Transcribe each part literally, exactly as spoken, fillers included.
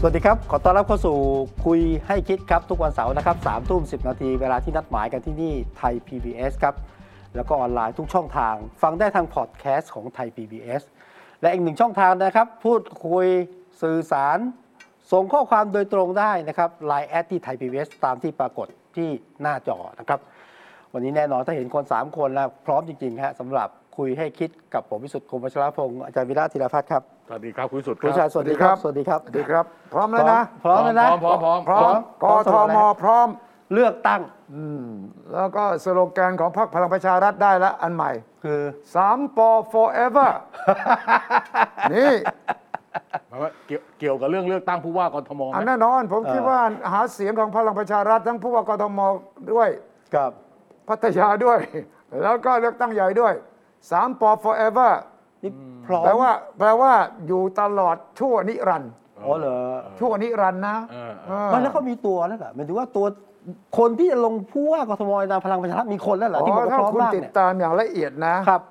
สวัสดีครับขอต้อนรับเข้าสู่คุยให้คิดครับทุกวันเสาร์นะครับสามทุ่มสิบนาทีเวลาที่นัดหมายกันที่นี่ไทย พี บี เอส ครับแล้วก็ออนไลน์ทุกช่องทางฟังได้ทางพอดแคสต์ของไทย พี บี เอส และอีกหนึ่งช่องทางนะครับพูดคุยสื่อสารส่งข้อความโดยตรงได้นะครับ ไลน์ แอดที่ไทย พี บี เอส ตามที่ปรากฏที่หน้าจอนะครับวันนี้แน่นอนถ้าเห็นคนสามคนแล้วพร้อมจริงๆฮะสำหรับคุยให้คิดกับผมวิสุทธิ์คมวัชรพงศ์อาจารย์วีระธีรพัฒน์ครับสวัสดีครับคุณวิสุทธิ์ครับคุณชายสวัสดีครับสวัสดีครับสวัสดีครับพร้อมแล้วนะพร้อมแล้วนะพร้อมพร้อมพร้อมกทมพร้อมเลือกตั้งแล้วก็สโลแกนของพรรคพลังประชารัฐได้ละอันใหม่คือสาม ป Forever นี่เกี่ยวกับเรื่องเลือกตั้งผู้ว่ากทมอันแน่นอนผมคิดว่าหาเสียงของพลังประชารัฐทั้งผู้ว่ากทมด้วยกับพัทยาด้วยแล้วก็เลือกตั้งใหญ่ด้วยสาม ป Forever นี่พร้อมแปลว่าแปลว่าอยู่ตลอดชั่วนิรันดร์อ๋อเหรอชั่วนิรันดร์นะมันแล้วเขามีตัวแล้วล่ะหมายถึงว่าตัวคนที่จะลงผู้ว่ากทมตามพลังประชารัฐมีคนแล้วเหรอที่บอกว่าพร้อมมากเนี่ยถ้าคุณติดตามอย่างละเอียดนะครับ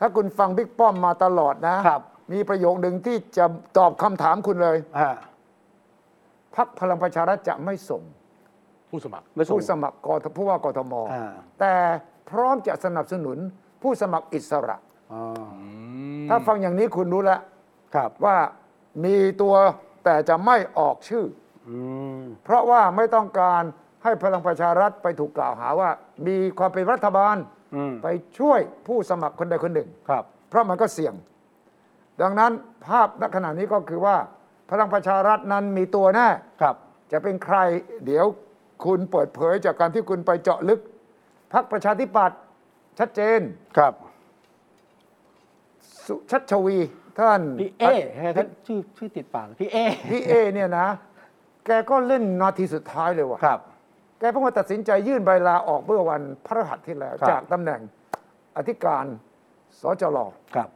ถ้าคุณฟังบิ๊กป้อมมาตลอดนะครับมีประโยคนึงที่จะตอบคำถามคุณเลยพรรคพลังประชารัฐจะไม่ส่งผู้สมัครผู้สมัครกทมผู้ว่ากทมแต่พร้อมจะสนับสนุนผู้สมัครอิสระถ้าฟังอย่างนี้คุณรู้แล้วว่ามีตัวแต่จะไม่ออกชื่อเพราะว่าไม่ต้องการให้พลังประชารัฐไปถูกกล่าวหาว่ามีความเป็นรัฐบาลไปช่วยผู้สมัครคนใดคนหนึ่งเพราะมันก็เสี่ยงดังนั้นภาพณขณะนี้ก็คือว่าพลังประชารัฐนั้นมีตัวแน่จะเป็นใครเดี๋ยวคุณเปิดเผยจากการที่คุณไปเจาะลึกพรรคประชาธิปัตย์ชัดเจนครับสุชัชวีท่านพี่เอชื่อชื่อติดปากพี่เอพี่เอเนี่ยนะแกก็เล่นนาทีสุดท้ายเลยว่ะครับแกเพิ่งมาตัดสินใจยื่นใบลาออกเมื่อวันพฤหัสที่แล้วจากตำแหน่งอธิการสจลครับ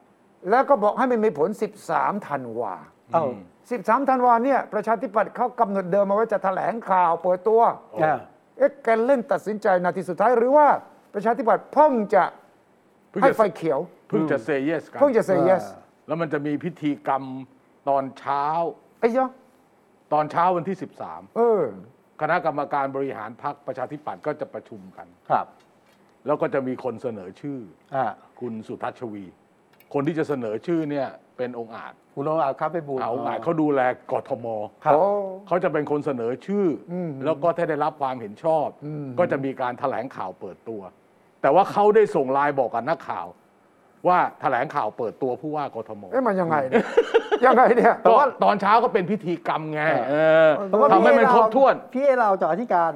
แล้วก็บอกให้มันมีผลสิบสามธันวาเอ้าสิบสามธันวาเนี่ยประชาธิปัตย์เขากำหนดเดิมมาว่าจะแถลงข่าวเปิดตัวเอ๊ะแกเล่นตัดสินใจนาทีสุดท้ายหรือว่าประชาธิปัตย์เพิ่งจะให้ไฟเขียวเพิ่งจะเซย์เยสเพิ่งจะเซย์เยสแล้วมันจะมีพิธีกรรมตอนเช้าไอ้ยะตอนเช้าวันที่สิบสามเออคณะกรรมการบริหารพรรคประชาธิปัตย์ก็จะประชุมกันครับแล้วก็จะมีคนเสนอชื่ออ่าคุณสุทัศน์ชวีคนที่จะเสนอชื่อเนี่ยเป็นองค์อาจคุณองค์อาจครับไปบูรณาองค์อาจเขาดูแลกทมเขาจะเป็นคนเสนอชื่อแล้วก็ถ้าได้รับความเห็นชอบก็จะมีการแถลงข่าวเปิดตัวแต่ว่าเขาได้ส่งไลน์บอกกับนักข่าวว่าแถลงข่าวเปิดตัวผู้ว่ากทมเอ๊ะมันยังไงเนี่ยยังไงเนี่ยแต่ว่าตอนเช้าก็เป็นพิธีกรรมไงเออทำให้มันครบถ้วนพี่เราจะอธิการ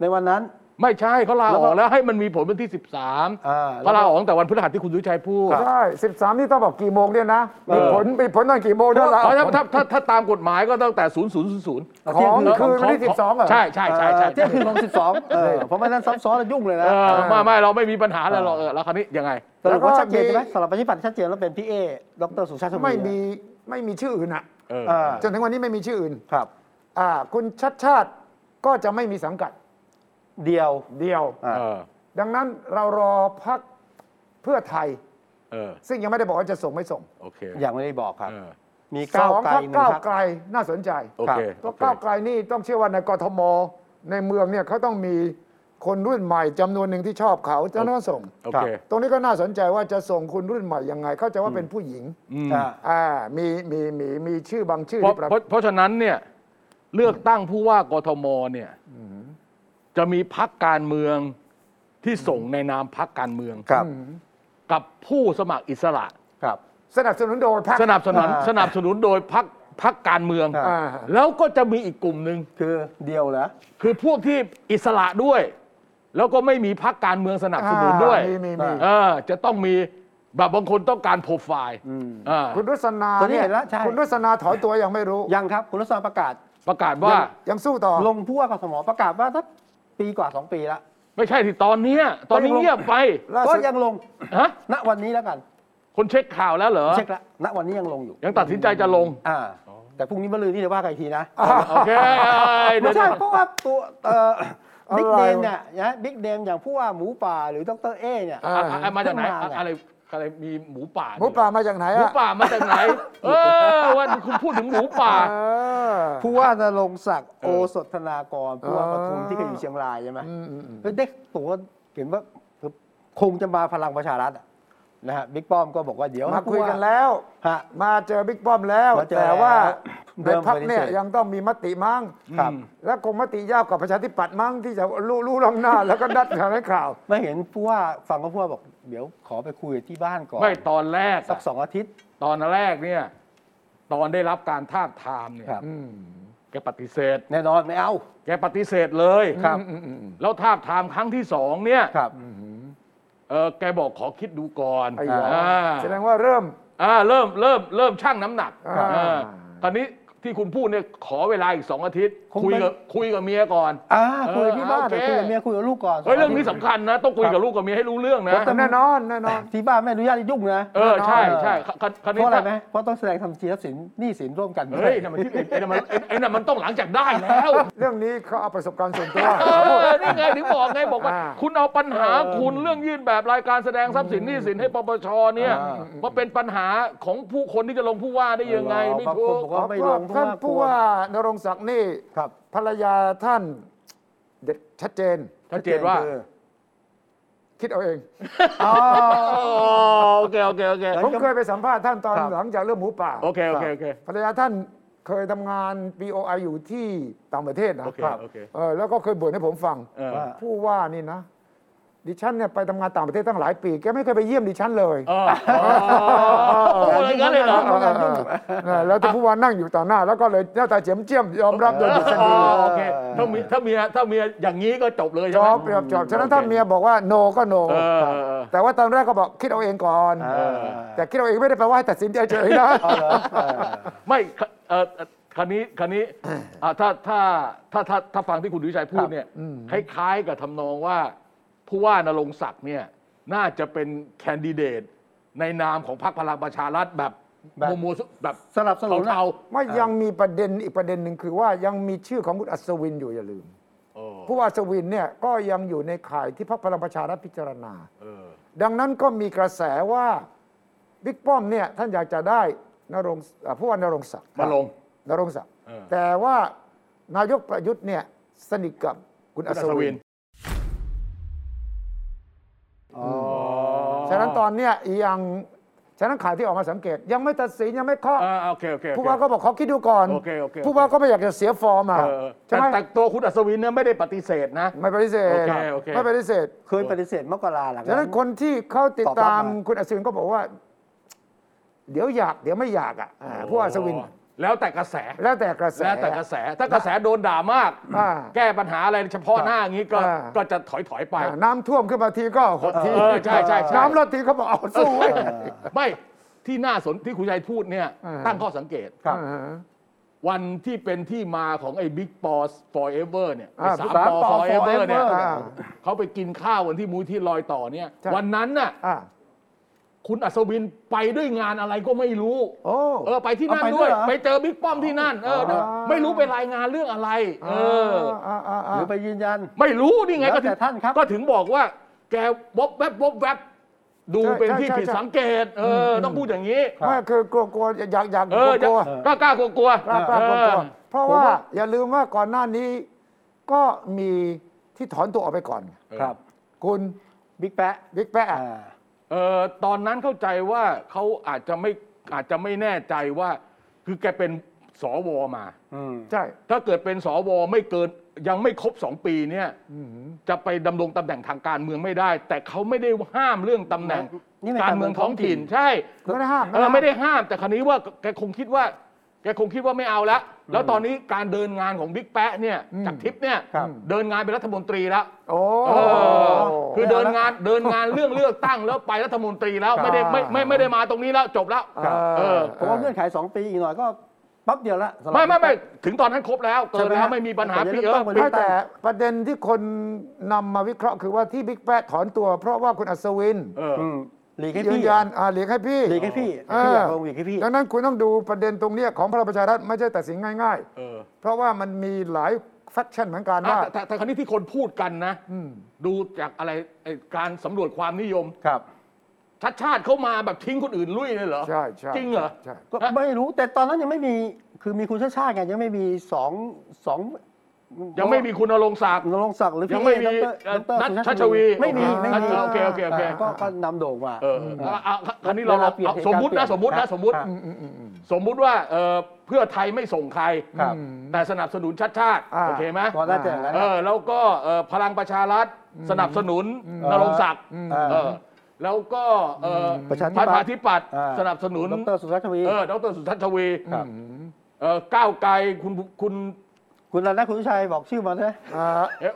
ในวันนั้นไม่ใช่เขาลาออกแล้วให้มันมีผลวันที่สิบสามอ่าเขาลาออกตั้งแต่วันพฤหัสที่คุณสุชัยพูดใช่สิบสามนี่ต้องบอกกี่โมงเนี่ยนะมีผลมีผลตั้งกี่โมงด้วยล่ะถ้าถ้าถ้าตามกฎหมายก็ตั้งแต่ศูนย์ ศูนย์ ศูนย์ของคืนวันที่สิบสองอ่ะใช่ๆๆๆเที่ยงคืนของสิบสองเออเพราะฉะนั้นซับซ้อนยุ่งเลยนะไม่ไม่เราไม่มีปัญหาอะไรหรอกเออแล้วคราวนี้ยังไงแล้วก็ชัดเจนใช่มั้ยสำหรับปฏิบัติชัดเจนแล้วเป็นพี่เอดร.สุชาติชวีไม่มีไม่มีชื่ออื่นอ่ะจนถึงวันนี้ไม่มีชื่ออื่นครับอ่าคุณชัชชาติก็จะไม่มีสังกัดเดียวเดียวดังนั้นเรารอพรรคเพื่อไทยซึ่งยังไม่ได้บอกว่าจะส่งไม่ส่งยังไม่ได้บอกครับมีก้าวไกลก้าวไกลน่าสนใจตัวก้าวไกลนี่ต้องเชื่อว่าในกทมในเมืองเนี่ยเขาต้องมีคนรุ่นใหม่จำนวนหนึ่งที่ชอบเขาจะน่าส่งตรงนี้ก็น่าสนใจว่าจะส่งคนรุ่นใหม่ยังไงเข้าใจว่าเป็นผู้หญิงมีมีมีมีชื่อบางชื่อเพราะฉะนั้นเนี่ยเลือกตั้งผู้ว่ากทมเนี่ยจะมีพรรคการเมืองที่ส่งในนามพรรคการเมืองกับผู้สมัครอิสระสนับสนุนโดยพรรคสนับสนุนสนับสนุนโดยพรรคพรรคการเมืองแล้วก็จะมีอีกกลุ่มนึงคือเดียวเหรอคือพวกที่อิสระด้วยแล้วก็ไม่มีพรรคการเมืองสนับสนุนด้วยเออจะต้องมีแบบบางคนต้องการโปรไฟล์คุณรัศนาเนี่ยคุณรัศนาถอยตัวยังไม่รู้ยังครับคุณรัศนาประกาศ ประกาศว่ายังสู้ต่อลงผู้ว่ากทมประกาศว่าทั้งปีกว่าสองปีละไม่ใช่ที่ตอนนี้ตอนนี้เงียบไปก็ยังลงฮะณวันนี้แล้วกันคนเช็คข่าวแล้วเหรอเช็คแล้วณวันนี้ยังลงอยู่ยังตัดสินใจจะลงอ่าแต่พรุ่งนี้มะรืนนี่เดี๋ยวว่ากันอีกทีนะโอเคไม่ใช่เพราะว่าตัวบิ๊กเดมเนี่ยนะบิ๊กเดมอย่างผู้ว่าหมูป่าหรือดรเอเนี่ยมาจากไหนอะไรอะไรมีหมูป่าหมูป่ามาจากไหนหมูป่ามาจากไหนเออว่าคุณพูดถึงหมูป่าผู้ว่านรงศักดิ์โอสถธนากรผู้ว่าปทุมที่อยู่เชียงรายใช่ไหมเด็กตัวเห็นว่าคงจะมาพลังประชารัฐนะฮะบิ๊กป้อมก็บอกว่าเดี๋ยวมาคุยกันแล้วมาเจอบิ๊กป้อมแล้วแต่ว่าในพักเนี่ยยังต้องมีมติมั้งและคงมติยาวกับประชาธิปัตย์มั้งที่จะรู้ล่วงหน้าแล้วก็นัดทางให้ข่าวไม่เห็นผู้ว่าฟังก็ผู้ว่าบอกเดี๋ยวขอไปคุยที่บ้านก่อนไม่ตอนแรกสักสองอาทิตย์ตอนแรกเนี่ยตอนได้รับการทาบทามเนี่ยแกปฏิเสธแน่นอนไม่เอาแกปฏิเสธเลยครับแล้วทาบทามครั้งที่สองเนี่ยเออแกบอกขอคิดดูก่อนแสดงว่าเริ่มอ่าเริ่มเริ่มเริ่มชั่งน้ำหนักตอนนี้ที่คุณพูดเนี่ยขอเวลาอีกสองอาทิตย์คุยกับคุยกับเมียก่อนอ่าคุยที่บ้านคุยกับเมียคุยกับลูกก่อนเฮ้ยเรื่องนี้สำคัญนะต้องคุยกับลูกกับเมียให้รู้เรื่องนะแน่นอนแน่นอนที่บ้านไม่อนุญาตให้ยุ่งนะเออใช่ใช่เพราะอะไรไหมเพราะต้องแสดงทำจีรับสินหนี้สินร่วมกันเฮ้ยนั่นมันที่ไอ้นั่นมันไอ้นั่นมันต้องหลังจากได้แล้วเรื่องนี้เขาเอาประสบการณ์ส่วนตัวนี่ไงถึงบอกไงบอกว่าคุณเอาปัญหาคุณเรื่องยื่นแบบรายการแสดงทรัพย์สินหนี้สินให้ปปชเนี่ยมาเป็นปัญหาของผู้คนที่จะลงผู้ว่าได้ยังไงไม่ถูกท่านผู้ว่านรงศักดิ์นี่ภรรยาท่านชัดเจนชัดเจนว่าคิดเอาเองโอเคโอเคโอเคผมเคยไปสัมภาษณ์ท่านตอนหลังจากเรื่องหมูป่าโอเคโอเคโอเคภรรยาท่านเคยทำงาน บี โอ ไอ อยู่ที่ต่างประเทศนะครับแล้วก็เคยบ่นให้ผมฟังผู้ว่านี่นะดิฉันเนี่ยไปทำงานต่างประเทศตั้งหลายปีแกไม่เคยไปเยี่ยมดิฉันเลยอะไรงั้นเลยเหรอแล้วแต่ผู้ว่านั่งอยู่ต่อหน้าแล้วก็เลยหน้าตาเจียมเจียมยอมรับโดยดุษฎีโอเคถ้ามีถ้าเมียถ้าเมียอย่างนี้ก็จบเลยใช่ไหมจบเปรียบจบฉะนั้นถ้าเมียบอกว่าโนก็โนแต่ว่าตอนแรกก็บอกคิดเอาเองก่อนแต่คิดเอาเองไม่ได้แปลว่าให้ตัดสินใจเฉยนะไม่คราวนี้คราวนี้ถ้าถ้าถ้าถ้าฟังที่คุณดุษฎีพูดเนี่ยคล้ายๆกับทำนองว่าผู้ว่านรงศักดิ์เนี่ยน่าจะเป็นแคนดิเดตในนามของพรรคพลังประชารัฐแบบมัวมัวแบบสลับสลับเอาไม่ยังมีประเด็นอีกประเด็นหนึ่งคือว่ายังมีชื่อของคุณอัศวินอยู่อย่าลืมผู้ว่าอัศวินเนี่ยก็ยังอยู่ในข่ายที่พรรคพลังประชารัฐพิจารณาดังนั้นก็มีกระแสว่าบิ๊กป้อมเนี่ยท่านอยากจะได้นรงผู้ว่านรงศักดิ์มาลงนรงศักดิ์แต่ว่านายกประยุทธ์เนี่ยสนิทกับคุณอัศวินฉะนั้นตอนเนี้ยยังฉะนั้นข่าวที่ออกมาสังเกตยังไม่ตัดสินยังไม่เคาะผู้ว่าก็บอกเขาคิดดูก่อนผู้ว่าก็ไม่อยากจะเสียฟอร์มอ่ะใช่ไหมแต่ตัวคุณอัศวินเนี่ยไม่ได้ปฏิเสธนะไม่ปฏิเสธไม่ปฏิเสธเคยปฏิเสธมกราหลังฉะนั้นคนที่เขาติดตามคุณอัศวินก็บอกว่าเดี๋ยวอยากเดี๋ยวไม่อยากอ่ะผู้ว่าอัศวินแล้วแต่กระแสแล้วแต่กระแสแล้วแต่กระแสถ้ากระแสโดนด่ามากแก้ปัญหาอะไรเฉพาะหน้าอย่างนี้ก็ก็จะถอยถอยไปน้ำท่วมขึ้นมาทีก็หดทีใช่ใช่น้ำลดทีเขาบอกเอาสู้ไว้ไม่ที่น่าสนที่คุณชัยพูดเนี่ยตั้งข้อสังเกตวันที่เป็นที่มาของไอ้บิ๊กปอส Forever เนี่ยสามปอ Forever เนี่ยเขาไปกินข้าววันที่มูที่ลอยต่อเนี่ยวันนั้นน่ะคุณอัศวินไปด้วยงานอะไรก็ไม่รู้เออไปที่นั่นด้วยไปเจอบิ๊กป้อมที่นั่นเออไม่รู้ไปรายงานเรื่องอะไรเออหรือไปยืนยันไม่รู้นี่ไงก็ถึงท่านครับก็ถึงบอกว่าแกบ๊อบแวบบ๊อบแวบดูเป็นที่ผิดสังเกตเออต้องพูดอย่างนี้ไม่คือกลัวๆอยากอยากกลัวกล้ากล้ากลัวกลัวเพราะว่าอย่าลืมว่าก่อนหน้านี้ก็มีที่ถอนตัวออกไปก่อนครับคุณบิ๊กแปะบิ๊กแปะเออตอนนั้นเข้าใจว่าเขาอาจจะไม่อาจจะไม่แน่ใจว่าคือแกเป็นสวมาใช่ถ้าเกิดเป็นสวไม่เกินยังไม่ครบสองปีเนี่ยจะไปดำรงตำแหน่งทางการเมืองไม่ได้แต่เขาไม่ได้ห้ามเรื่องตำแหน่งการเมืองท้องถิ่นใช่ไม่ได้ห้ามเออไม่ได้ห้ามแต่คราวนี้ว่าแกคงคิดว่าแกคงคิดว่าไม่เอาละแล้วตอนนี้การเดินงานของบิ๊กแป๊ะเนี่ยจากทิพย์เนี่ยเดินงานเป็นรัฐมนตรีแล้วคือเดินงานเดินงานเรื่องเลือกตั้งแล้วไปรัฐมนตรีแล้วไม่ได้ไม่ไม่ได้มาตรงนี้แล้วจบแล้วเพราะว่าเงื่อนไขสองปีอีกหน่อยก็ ปั๊บเดียวละไม่ไม่ไม่ถึงตอนนั้นครบแล้วเกินแล้วไม่มีปัญหาพี่เอิร์ธแต่ประเด็นที่คนนำมาวิเคราะห์คือว่าที่บิ๊กแป๊ะถอนตัวเพราะว่าคุณอัศวินหลีกให้พี่หลีกให้พี่หลีกให้พี่ดังนั้นคุณต้องดูประเด็นตรงนี้ของพลังประชารัฐไม่ใช่ตัดสินง่ายๆเพราะว่ามันมีหลายแฟคชั่นเหมือนกันว่าแต่คราวนี้ที่คนพูดกันนะดูจากอะไรการสำรวจความนิยมครับชัดชาติเขามาแบบทิ้งคนอื่นลุยเลยเหรอใช่ใช่จริงเหรอก็ไม่รู้แต่ตอนนั้นยังไม่มีคือมีคุณชัดชาติไงยังไม่มีสองสองยังไม่มีคุณณรงค์ศักดิ์ณรงค์ศักดิ์หรือยังไม่มีนัทชัชวีไม่มีไม่มีโอเคโอเคโอเคก็นำโด่งมาคราวนี้เราสมมตินะสมมตินะสมมติสมมติว่าเพื่อไทยไม่ส่งใครแต่สนับสนุนชัดชาติโอเคไหมแล้วก็พลังประชารัฐสนับสนุนณรงค์ศักดิ์แล้วก็ประชาธิปัตย์สนับสนุนดร.สุทัศน์ชวีเออดร.สุทัศน์ชวีก้าวไกลคุณคุณคุณรัตน์คุณชัยบอกชื่อมาเลย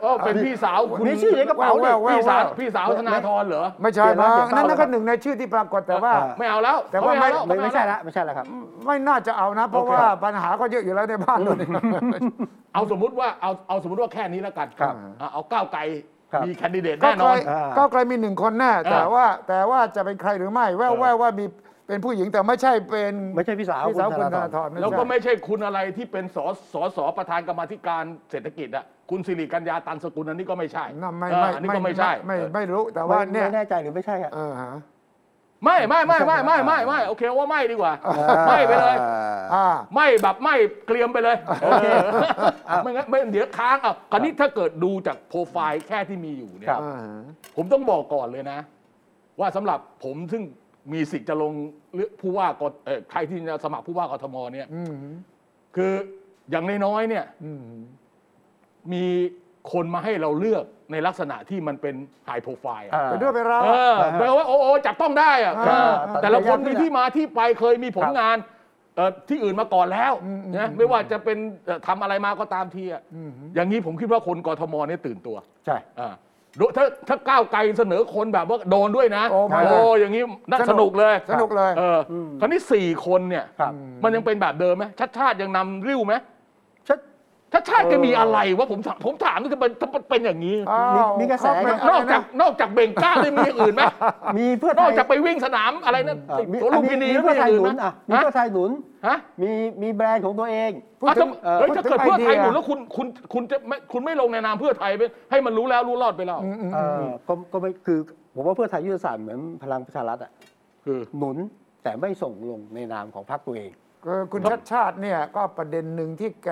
เออเป็นพี่สาวคุณนี่ชื่อในกระเป๋าเนี่ยพี่สาวพี่สาวธนาธรเหรอไม่ใช่นะนั่นนั่นก็หนึ่งในชื่อที่ปรากฏแต่ว่าไม่เอาแล้วแต่ว่าไม่ไม่ใช่ละไม่ใช่ละครับไม่น่าจะเอานะเพราะว่าปัญหาก็เยอะอยู่แล้วในบ้านด้วยเอาสมมุติว่าเอาเอาสมมุติว่าแค่นี้แล้วกันเอาก้าวไกลมีแคนดิเดตแน่นอนก้าวไกลมีหนึ่งคนแน่แต่ว่าแต่ว่าจะเป็นใครหรือไม่แว่วๆว่ามีเป็นผู้หญิงแต่ไม่ใช่เป็นไม่ใช่พี่สาวพี่สาวคุณธนาธรแล้วก็ไม่ใช่คุณอะไรที่เป็นสสสประธานกรรมธิการเศรษฐกิจอ่ะคุณสิริกัญญาตันสกุลอันนี้ก็ไม่ใช่ไม่ไม่อันนี้ก็ไม่ใช่ไม่ไม่รู้แต่ว่าเนี่ยไม่แน่ใจหรือไม่ใช่อ่ะไม่ไม่ไม่ไม่ไม่ไม่ไม่โอเคว่าไม่ดีกว่าไม่ไปเลยไม่แบบไม่เกลียมไปเลยไม่งั้นไม่เดี๋ยวค้างอ่ะคราวนี้ถ้าเกิดดูจากโปรไฟล์แค่ที่มีอยู่เนี่ยผมต้องบอกก่อนเลยนะว่าสำหรับผมซึ่งมีสิทธิ์จะลงเลือกผู้ว่ากทมใครที่จะสมัครผู้ว่ากทมเนี่ยคืออย่างน้อยๆเนี่ยมีคนมาให้เราเลือกในลักษณะที่มันเป็นไฮโปรไฟล์เป็นเรื่องเป็นราวแปลว่าโอ้จับต้องได้อะแต่ละคนมีที่มาที่ไปเคยมีผลงานที่อื่นมาก่อนแล้วนะไม่ว่าจะเป็นทำอะไรมาก็ตามทีอ่ะอย่างนี้ผมคิดว่าคนกทมเนี่ยตื่นตัวใช่ถ้าถ้าก้าวไกลเสนอคนแบบว่าโดนด้วยนะโอ้อย่างนี้น่าสนุกเลยสนุกเลยเออคราวนี้สี่คนเนี่ยมันยังเป็นแบบเดิมไหมชัดชาติยังนำริ้วไหมชัดชาติจะมีอะไรวะผมผมถามนี่คือมันเป็นอย่างนี้มีกระแสนอกจากนอกจากเบ่งกล้าได้มีอื่นไหมมีเพื่อนนอกจากไปวิ่งสนามอะไรนั่นโสลุมพินีมีเพื่อไทยหนุนอ่ะมีเพื่อไทยหนุนฮะมีมีแบรนด์ของตัวเองถ้าเกิดเพื่อไทยหนุนแล้วคุณคุณคุณจะไม่คุณไม่ลงในนามเพื่อไทยให้มันรู้แล้วรู้รอดไปแล้วก็ไม่คือผมว่าเพื่อไทยยุทธศาสตร์เหมือนพลังประชารัฐอ่ะคือหนุนแต่ไม่ส่งลงในนามของพรรคตัวเองคุณชัดชาติเนี่ยก็ประเด็นหนึ่งที่แก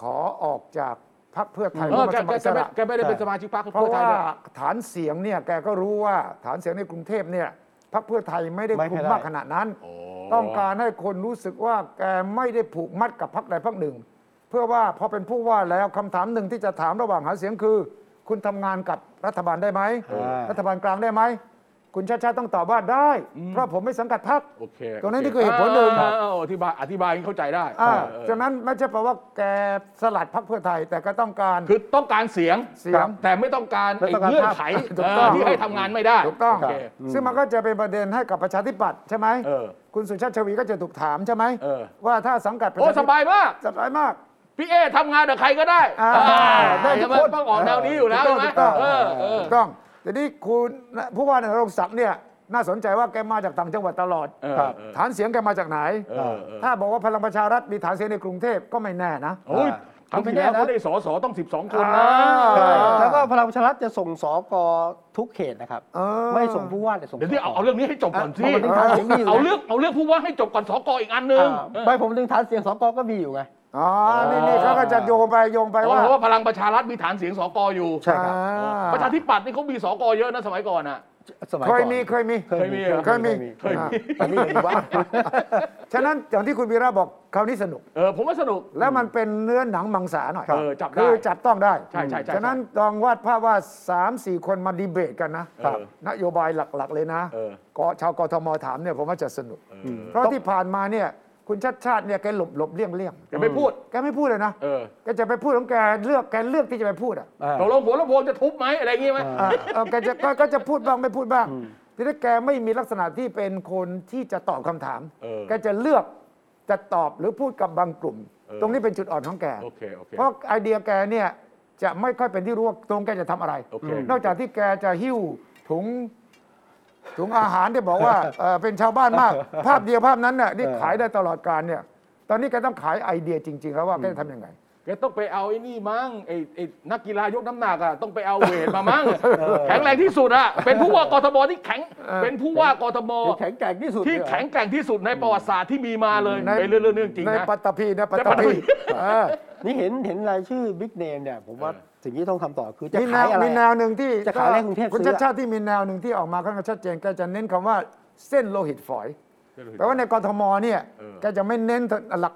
ขอออกจากพรรคเพื่อไทยมาสมัครสมัครแกไม่ได้เป็นสมาชิกพรรคเพื่อไทยเพราะว่าฐานเสียงเนี่ยแกก็รู้ว่าฐานเสียงในกรุงเทพเนี่ยพรรคเพื่อไทยไม่ได้คุมมากขนาดนั้นต้องการให้คนรู้สึกว่าแกไม่ได้ผูกมัดกับพรรคใดพรรคหนึ่งเพื่อว่าพอเป็นผู้ว่าแล้วคำถามหนึ่งที่จะถามระหว่างหาเสียงคือคุณทำงานกับรัฐบาลได้ไหมรัฐบาลกลางได้ไหมคุณชาติชาติต้องตอบว่าได้เพราะผมไม่สังกัดพรรคตรงนั้นนี่คือเหตุผลหนึ่งอธิบายอธิบายเข้าใจได้ฉะนั้นไม่ใช่แปลว่าแกสลัดพรรคเพื่อไทยแต่ก็ต้องการคือต้องการเสียงแต่ไม่ต้องการเงื่อนไขที่ให้ทำงานไม่ได้ถูกต้องซึ่งมันก็จะเป็นประเด็นให้กับประชาธิปัตย์ใช่ไหมคุณสุชาติชวีก็จะถูกถามใช่ไหมว่าถ้าสังกัดโอ้สบายมากสบายมากพี่เอทำงานกับใครก็ได้ได้ทุกคนต้องออกแนวนี้อยู่แล้วใช่ไหมถูกต้องแต่นี่คุณผู้ว่านรงศักดิ์เนี่ยน่าสนใจว่าแกมาจากต่างจังหวัดตลอดฐานเสียงแกมาจากไหนถ้าบอกว่าพลังประชารัฐมีฐานเสียงในกรุงเทพก็ไม่แน่นะทำไม่แน่นะได้สสต้องสิบสองคนนะแล้วก็พลังประชารัฐจะส่งสกทุกเขตนะครับไม่ส่งผู้ว่าแต่ส่งเดี๋ยวที่เอาเรื่องนี้ให้จบก่อนที่เอาเรื่องเอาเรื่องผู้ว่าให้จบก่อนสกอีกอันนึงไปผมถึงฐานเสียงสกก็มีอยู่ไงอ๋อนี่เขาก็จะโยงไปโยงไปว่าเพราะว่าพลังประชารัฐมีฐานเสียงสกอยู่ใช่ครับประชาธิปัตย์นี่เขามีสกเยอะนะสมัยก่อนอ่ะเคยมีเคยมีเคยมีเคยมีเคยมีอันนี้อย่างว่าฉะนั้นอย่างที่คุณวีระบอกคราวนี้สนุกเออผมว่าสนุกแล้วมันเป็นเนื้อหนังมังสาหน่อยคือจับต้องได้ใช่ใช่ฉะนั้นลองวาดภาพว่า สามสี่ คนมาดีเบตกันนะนโยบายหลักๆเลยนะก็ชาวกทมถามเนี่ยผมว่าจะสนุกเพราะที่ผ่านมาเนี่ยคุณชัดชาติเนี่ยแกหลบหลบเลี่ยงเลี่ยงแกไม่พูดแกไม่พูดเลยนะแกจะไปพูดของแกเลือกแกเลือกที่จะไปพูดอ่ะตกลงหัวลำโพงจะทุบไหมอะไรอย่างงี้ไหมแกจะก็จะพูดบ้างไม่พูดบ้างทีนี้แกไม่มีลักษณะที่เป็นคนที่จะตอบคำถามแกจะเลือก จะตอบหรือพูดกับบางกลุ่มตรงนี้เป็นจุดอ่อนของแกเพราะไอเดียแกเนี่ยจะไม่ค่อยเป็นที่รู้ว่าตรงแกจะทำอะไรนอกจากที่แกจะหิ้วถุงถุงอาหารที่บอกว่าเป็นชาวบ้านมากภาพเดียวภาพนั้นน่ะนี่ขายได้ตลอดการเนี่ยตอนนี้แกต้องขายไอเดียจริงๆแล้วว่าแกจะทำยังไงแกต้องไปเอาไอ้นี่มั้งไอ้ไอ้นักกีฬายกน้ำหนักอ่ะต้องไปเอาเวทมามั้งแข็งแรงที่สุดอ่ะเป็นผู้ว่ากทมที่แข็งเป็นผู้ว่ากทมแข็งแกร่งที่สุดที่แข็งแกร่งที่สุดในประวัติศาสตร์ที่มีมาเลยเป็นเรื่องเรื่องจริงนะในปัตตภีนะปัตตภีนี่เห็นเห็นรายชื่อบิ๊กเนมเนี่ยผมว่าสิ่งที่ต้องคำตอบคือจะขายอะไรมีแนวหนึ่งที่จะขายในกรุงเทพคุณชัดชาติที่มีแนวหนึ่งที่ออกมาค่อนข้างชัดเจนแกจะเน้นคำว่าเส้นโลหิตฝอยแปลว่าในกทมเนี่ยแกจะไม่เน้น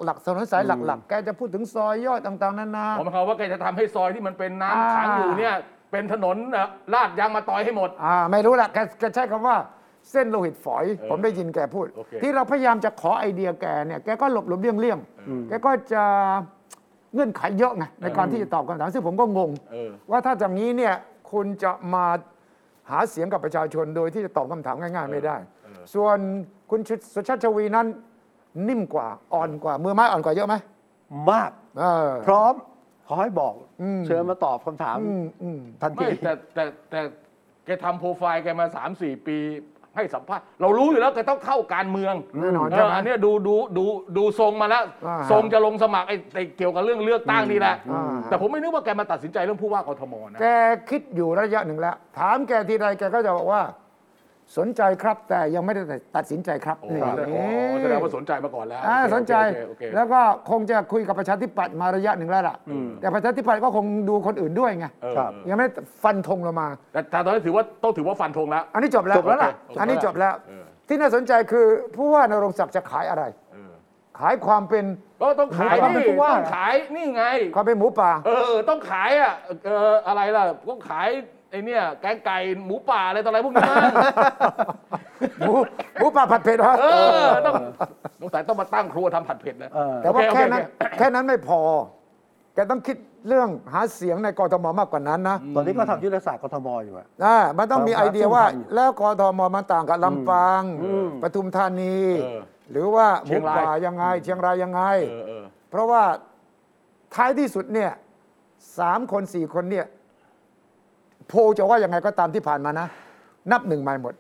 หลักๆถนนสายหลักๆแกจะพูดถึงซอยย่อยต่างๆนานาผมเขาว่าแกจะทำให้ซอยที่มันเป็นน้ำขังอยู่เนี่ยเป็นถนนลาดยางมาตอยให้หมดอ่าไม่รู้ละแกใช้คำว่าเส้นโลหิตฝอยผมได้ยินแกพูดที่เราพยายามจะขอไอเดียแกเนี่ยแกก็หลบหลบเลี่ยงเลี่ยงแกก็จะเงื่อนไขเยอะไงในการที่จะตอบคำถามซึ่งผมก็งงว่าถ้าอย่างนี้เนี่ยคุณจะมาหาเสียงกับประชาชนโดยที่จะตอบคำถามง่ายๆไม่ได้ส่วนคุณสุชาติชวีนั้นนิ่มกว่าอ่อนกว่ามือไม้อ่อนกว่าเยอะไหมมากพร้อมขอให้บอกเชิญมาตอบคำถามทันทีแต่แต่แต่แกทำโปรไฟล์แกมา สามสี่ ปีให้สัมภาษณ์เรารู้อยู่แล้วแกต้องเข้าการเมืองแน่นอนใช่ไหมอันนี้ดูดูดูดูทรงมาแล้วทรงจะลงสมัครไอ้เกี่ยวกับเรื่องเลือกตั้งนี่แหละแต่ผมไม่นึกว่าแกมาตัดสินใจเรื่องผู้ว่ากทมนะแกคิดอยู่ระยะหนึ่งแล้วถามแกทีไรแกก็จะบอกว่าสนใจครับแต่ยังไม่ได้ตัดสินใจครับนี่แสดงว่าสนใจมาก่อนแล้วสนใจแล้วก็คงจะคุยกับประชาธิปัตย์มาระยะหนึ่งแล้วล่ะแต่ประชาธิปัตย์ก็คงดูคนอื่นด้วยไงยังไม่ฟันธงเรามาแต่ตอนนี้ถือว่าต้องถือว่าฟันธงแล้วอันนี้จบแล้วจบแล้วล่ะอันนี้จบแล้วที่น่าสนใจคือผู้ว่านรงศักดิ์จะขายอะไรขายความเป็นก็ต้องขายนี่ต้องขายนี่ไงความเป็นหมูป่าเออต้องขายอ่ะอะไรล่ะต้องขายไอเนี่ยแกงไก่หมูป่าอะไรต่ออะไรพวกนี้หมูหมูป่าผัดเผ็ดฮะต้องต้องแต่ต้องมาตั้งครัวทำผัดเผ็ดนะแต่ว่าแค่นั้นแค่นั้นไม่พอแกต้องคิดเรื่องหาเสียงในกทมมากกว่านั้นนะตอนนี้ก็ทำยุทธศาสตร์กทมอยู่อ่ะอ่ามันต้องมีไอเดียว่าแล้วกทมมันต่างกับลำปางปทุมธานีหรือว่าหมูป่ายังไงเชียงรายยังไงเพราะว่าท้ายที่สุดเนี่ยสามคนสี่คนเนี่ยโพจะว่ายังไงก็ตามที่ผ่านมานะนับหนึ่งใหม่หมด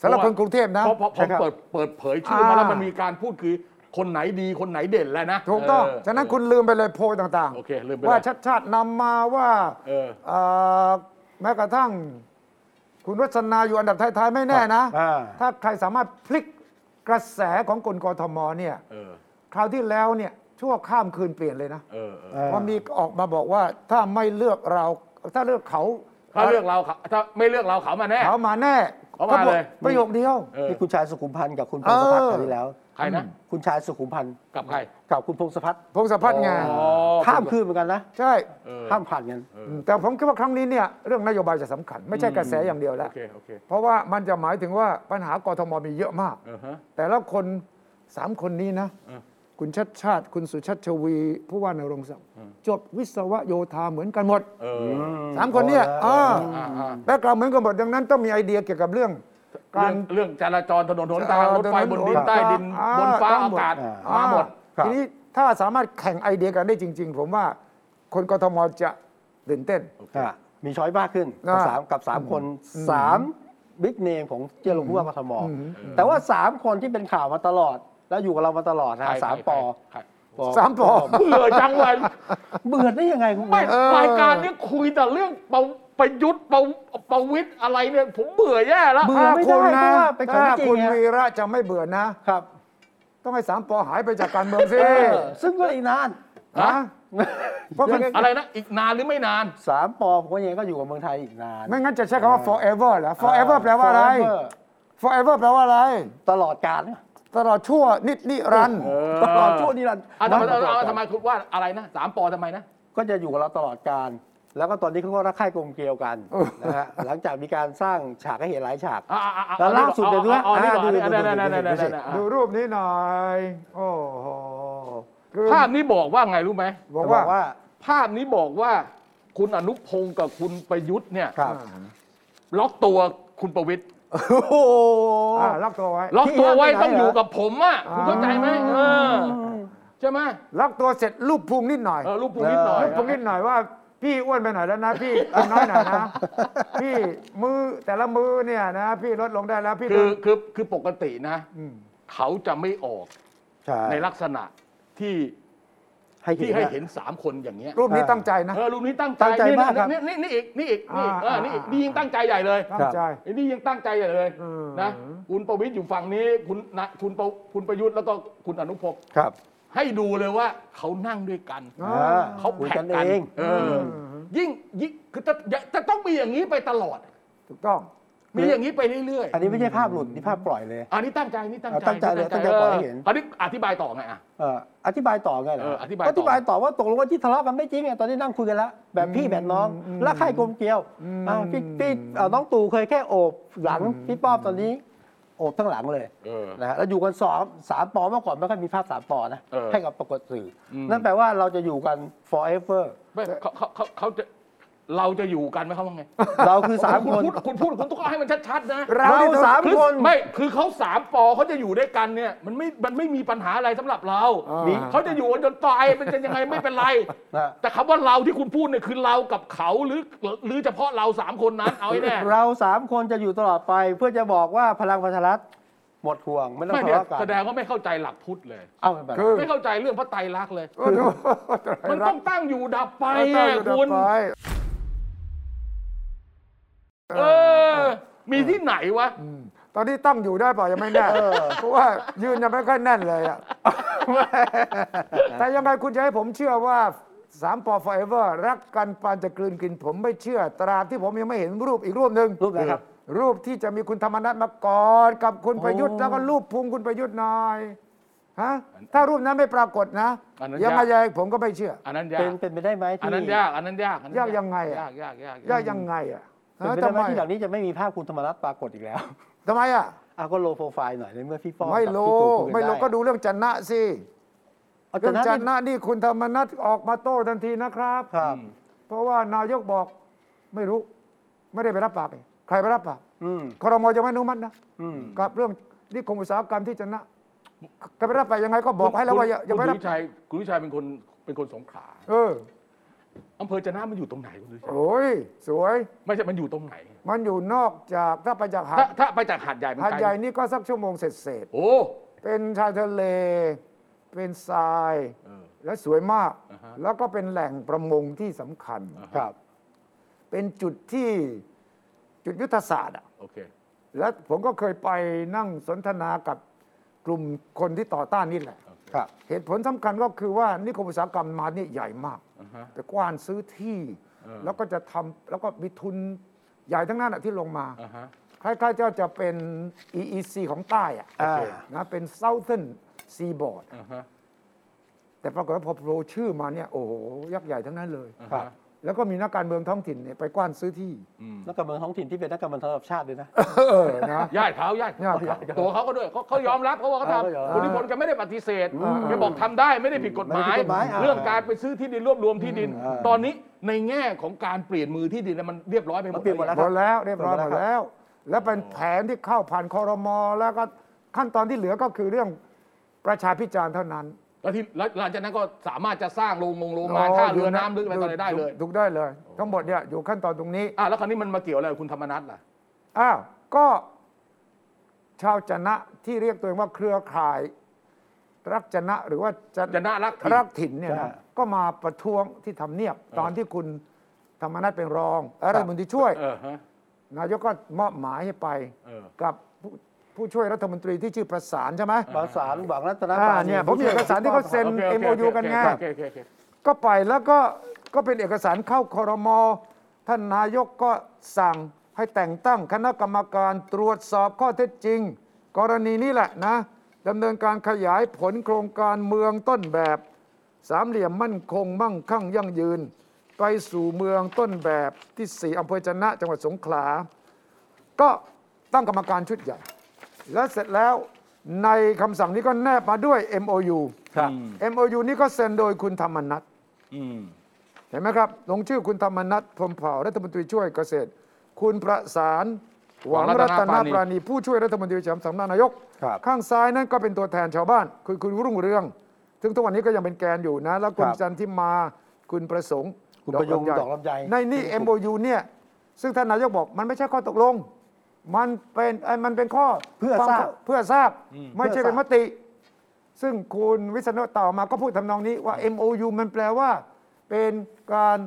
สำหรับคนกรุงเทพนะเพราะผมเปิดเปิดเผยชื่อมาแล้วมันมีการพูดคือคนไหนดีคนไหนเด่นแล้วนะถูกต้องฉะนั้นคุณลืมไปเลยโพต่างๆว่าชัดชาตินำมาว่าแม้กระทั่งคุณวัฒนาอยู่อันดับท้ายๆไม่แน่นะถ้าใครสามารถพลิกกระแสของกลกทมเนี่ยคราวที่แล้วเนี่ยชั่วข้ามคืนเปลี่ยนเลยนะว่ามีออกมาบอกว่าถ้าไม่เลือกเราถ้าเลือกเขาถ้าเลือกเราถ้าไม่เลือกเราเขามาแน่เขามาแน่เขามาเลยประโยคเดียวที่คุณชายสุขุมพันธ์กับคุณพงศพัฒน์คราวที่แล้วใครนะคุณชายสุขุมพันธ์กับใครกับคุณพงศพัฒน์พงศพัฒน์ไงข้ามคืนเหมือนกันนะใช่ข้ามผ่านกันแต่ผมคิดว่าครั้งนี้เนี่ยเรื่องนโยบายจะสำคัญไม่ใช่กระแสอย่างเดียวแล้วเพราะว่ามันจะหมายถึงว่าปัญหากทมมีเยอะมากแต่ละคนสามคนนี้นะคุณชัดชาติคุณสุชาติชวีผู้ว่านรงศักดิ์จบวิศวโยธาเหมือนกันหมดสามคนเนี่ยแบ็คกราวด์เหมือนกันหมดดังนั้นต้องมีไอเดียเกี่ยวกับเรื่องการเรื่องจราจรถนนหนทางรถไฟบนดินใต้ดินบนฟ้าอากาศมาหมดทีนี้ถ้าสามารถแข่งไอเดียกันได้จริงๆผมว่าคนกทมจะตื่นเต้นมีช้อยมากขึ้นสามกับสามคนสามบิ๊กเนมของเจ้าหลวงผู้ว่ากทมแต่ว่าสามคนที่เป็นข่าวมาตลอดแล้วอยู่กับเรามาตลอดนะสามปอสามปอเบื่อจังเลยเบื่อได้ยังไงคุณไม่รายการนี้คุยแต่เรื่องประยุทธ์ประวิตรอะไรเนี่ยผมเบื่อแย่แล้วเบื่อไม่ได้นะถ้าคุณวีระจะไม่เบื่อนะครับต้องให้สามปอหายไปจากการเมืองสิซึ่งก็อีกนานนะเพราะอะไรนะอีกนานหรือไม่นานสามปอผมว่ายังก็อยู่กับเมืองไทยอีกนานไม่งั้นจะใช้คำว่า forever เหรอ forever แปลว่าอะไร forever แปลว่าอะไรตลอดกาลตลอดชั่วนิดนิรันดร์ตลอดชั่วนิรันดร์ทำไมคุณว่าอะไรนะสามปอทำไมนะก็จะอยู่กับเราตลอดกาลแล้วก็ตอนนี้เขาก็รักใคร่กลมเกลียวกันนะฮะหลังจากมีการสร้างฉากให้เห็นหลายฉากแล้วล่าสุดเดี๋ยวนะดูรูปนี้หน่อยโอ้โหภาพนี้บอกว่าไงรู้ไหมบอกว่าภาพนี้บอกว่าคุณอนุพงศ์กับคุณประยุทธ์เนี่ยล็อกตัวคุณประวิตร ล็อกตัวไว้ล็อกตัวไว้ต้องอยู่กับผมอ่ะคุณเข้าใจไหมใช่ไหมล็อกตัวเสร็จรูปพุงนิดหน่อยรูปพุงนิดหน่อยรูปพุงนิดหน่อยว่าพี่อ้วนไปหน่อยแล้วนะพี่น้อยหน่อยนะพี่มือแต่ละมือเนี่ยนะพี่ลดลงได้แล้วพี่คือคือคือปกตินะเขาจะไม่ออกในลักษณะที่ที่ให้เห็นสามคนอย่างเงี้ยรูปนี้ตั้งใจนะเออรูปนี้ตั้งใจมากครับนี่นี่นี่อีกนี่อีกนี่เออนี่นี่ยิ่งตั้งใจใหญ่เลยตั้งใจนี่ยังตั้งใจใหญ่เลยนะคุณประวิตรอยู่ฝั่งนี้คุณนะคุณประคุณประยุทธ์แล้วก็คุณอนุพงศ์ครับให้ดูเลยว่าเขานั่งด้วยกันเขาแข่งกันเองยิ่งยิ่งคือจะจะต้องมีอย่างนี้ไปตลอดถูกต้องมีอย่างนี้ไปเรื่อยๆอันนี้ไม่ใช่ภาพหลุดนี่ภาพปล่อยเลยอันนี้ตั้งใจนี่ตั้งใจตั้งใจเลยตั้งใจปล่อยให้เห็นอันนี้อธิบายต่อไงอ่ะอธิบายต่อไงเหรออธิบายต่ออธิบายต่อว่าตกลงว่าที่ทะเลาะกันไม่จริงอ่ะตอนนี้นั่งคุยกันแล้วแบบพี่แบบน้องและใครกลมเกลียวพี่พี่น้องตู่เคยแค่โอบหลังพี่ป้อมตอนนี้โอบทั้งหลังเลยนะฮะแล้วอยู่กันสองสามปอเมื่อก่อนไม่ค่อยมีภาพสามปอนะให้กับปรากฏสื่อนั่นแปลว่าเราจะอยู่กัน forever เขาเขาเขาจะเราจะอยู่กันไหมเขาว่าไงเราคือสามคนคุณพูดคุณต้องให้มันชัดๆนะเราสามคนไม่คือเขาสามปอเขาจะอยู่ด้วยกันเนี่ยมันไม่มันไม่มีปัญหาอะไรสำหรับเราเขาจะอยู่กันจนตายเป็นจะยังไงไม่เป็นไรแต่คำว่าเราที่คุณพูดเนี่ยคือเรากับเขาหรือหรือเฉพาะเราสามคนนั้นเอาไอ้แน่เราสามคนจะอยู่ตลอดไปเพื่อจะบอกว่าพลังประชารัฐหมดห่วงไม่ต้องทะเลาะกันแสดงว่าไม่เข้าใจหลักพุทธเลยไม่เข้าใจเรื่องพระไตรลักษณ์เลยมันต้องตั้งอยู่ดับไปคุณเออมีที่ไหนวะตอนนี้ตั้งอยู่ได้เปล่ายังไม่แน่เพราะว่ายืนยังไม่ค่อยแน่นเลยอ่ะแต่ยังไงคุณจะให้ผมเชื่อว่าสามปอ forever รักกันปานจะกลืนกินผมไม่เชื่อตราบที่ผมยังไม่เห็นรูปอีกรูปหนึ่งรูปอะไรครับรูปที่จะมีคุณธรรมนัสมากอดกับคุณประยุทธ์แล้วก็รูปพุงคุณประยุทธ์หน่อยฮะถ้ารูปนั้นไม่ปรากฏนะยังไงผมก็ไม่เชื่ออันนั้นยากเป็นไปได้ไหมอันนั้นยากอันนั้นยากยากยังไงยากยากยากยากยังไงอ่ะเป็นไปได้ไหมที่หลังนี้จะไม่มีภาพคุณธรรมนัสปรากฏอีกแล้วทำไมอ่ะเอาก็โลโปรไฟล์หน่อยในเมื่อพี่ป้อมไม่โลไม่โลก็ดูเรื่องจันนะสิเรื่องจันนะนี่คุณธรรมนัสออกมาโต้ทันทีนะครับเพราะว่านายกบอกไม่รู้ไม่ได้ไปรับปากใครไปรับปากครม.ยังไม่อนุมัตินะกับเรื่องนิคมอุตสาหกรรมที่จันนะจะไปรับไปยังไงก็บอกให้แล้วว่าอย่าไปรับคุณวิชัยคุณวิชัยเป็นคนเป็นคนสงขลาเอออำเภอจันนะมันอยู่ตรงไหนคุณวิชัยโอ้ยสวยไม่ใช่มันอยู่ตรงไหนมันอยู่นอกจากถ้าไปจากหาดถ้าไปจากหาดใหญ่หาดใหญ่นี่ก็สักชั่วโมงเสร็จเสร็จโอ้เป็นชายทะเลเป็นทรายและสวยมากแล้วก็เป็นแหล่งประมงที่สำคัญครับเป็นจุดที่จุดยุทธศาสตร์อ่ะโอเคและผมก็เคยไปนั่งสนทนากับกลุ่มคนที่ต่อต้านนี่แหละครับเหตุผลสำคัญก็คือว่านิคมอุตสาหกรรมมานี่ใหญ่มากไปกว้านซื้อที่แล้วก็จะทำแล้วก็มีทุนใหญ่ทั้งนั้นที่ลงมาคล้ายๆเจ้าจะเป็น อี อี ซี ของใต้อ่ะนะเป็น Southern Seaboard แต่ปรากฏว่าพอโผล่ชื่อมาเนี่ยโอ้โหยักษ์ใหญ่ทั้งนั้นเลยแล้วก็มีนักการเมืองท้องถิ่นเนี่ยไปกว้านซื้อที่นักการเมืองท้องถิ่นที่เป็นนักการเมืองระดับชาติด้วยนะย่ายเท้าย่ายตัวเขาก็ด้วยเขายอมรับเขาว่าเขาทำคุณนิพนธ์แกไม่ได้ปฏิเสธแกบอกทำได้ไม่ได้ผิดกฎหมายเรื่องการไปซื้อที่ดินรวบรวมที่ดินตอนนี้ในแง่ของการเปลี่ยนมือที่ดินมันเรียบร้อยไปหมดแล้วเรียบร้อยหมดแล้วแล้วเป็นแผนที่เข้าผ่านครม.แล้วก็ขั้นตอนที่เหลือก็คือเรื่องประชาพิจารณ์เท่านั้นแล้วที่หลังจากนั้นก็สามารถจะสร้างโรงงงโรงงานท่าเรือน้ำลึกอะไรต่ออะไรได้เลยถูกได้เลยทั้งหมดเนี่ยอยู่ขั้นตอนตรงนี้อ่ะแล้วคราวนี้มันมาเกี่ยวอะไรคุณธรรมนัสล่ะอ้าวก็ชาวจันนะที่เรียกตัวเองว่าเครือข่ายรักจันนะหรือว่าจันนะรักรักถิ่นเนี่ยนะก็มาประท้วงที่ทำเนียบตอนที่คุณธรรมนัสเป็นรองรัฐมนตรีช่วยนายกก็มอบหมายให้ไปกับผู้ช่วยรัฐมนตรีที่ชื่อประสานใช่ไหมประสานหวังรัตนประสานเนี่ยผมมีเอกสารที่เขาเซ็น เอ็ม โอ ยู กันไงก็ไปแล้วก็ก็เป็นเอกสารเข้าครม.ท่านนายกก็สั่งให้แต่งตั้งคณะกรรมการตรวจสอบข้อเท็จจริงกรณีนี้แหละนะดำเนินการขยายผลโครงการเมืองต้นแบบสามเหลี่ยมมั่นคงมั่งคั่งยั่งยืนไปสู่เมืองต้นแบบที่สี่อำเภอจันนะจังหวัดสงขลาก็ตั้งกรรมการชุดใหญ่และเสร็จแล้วในคำสั่งนี้ก็แนบมาด้วย เอ็ม โอ ยู ครับ เอ็ม โอ ยู นี้ก็เซ็นโดยคุณธรรมนัสเห็นไหมครับลงชื่อคุณธรรมนัสพรหมเผ่ารัฐมนตรีช่วยเกษตรคุณประสาน หวังรัตนปราณีผู้ช่วยรัฐมนตรีประจำสำนักนายกข้างซ้ายนั่นก็เป็นตัวแทนชาวบ้านคือคุณรุ่งเรืองซึ่งทุกวันนี้ก็ยังเป็นแกนอยู่นะแล้วคุณจันทิมาคุณประสงค์คุณประยงดอกลำไยในนี่เอ็มโอยูเนี่ยซึ่งท่านนายกบอกมันไม่ใช่ข้อตกลงมันเป็นมันเป็นข้อเพื่อทราบเพื่อทราบไม่ใช่เป็นมติซึ่งคุณวิษณุต่อมาก็พูดทำนองนี้ว่า เอ็ม โอ ยู มันแปลว่าเป็นการ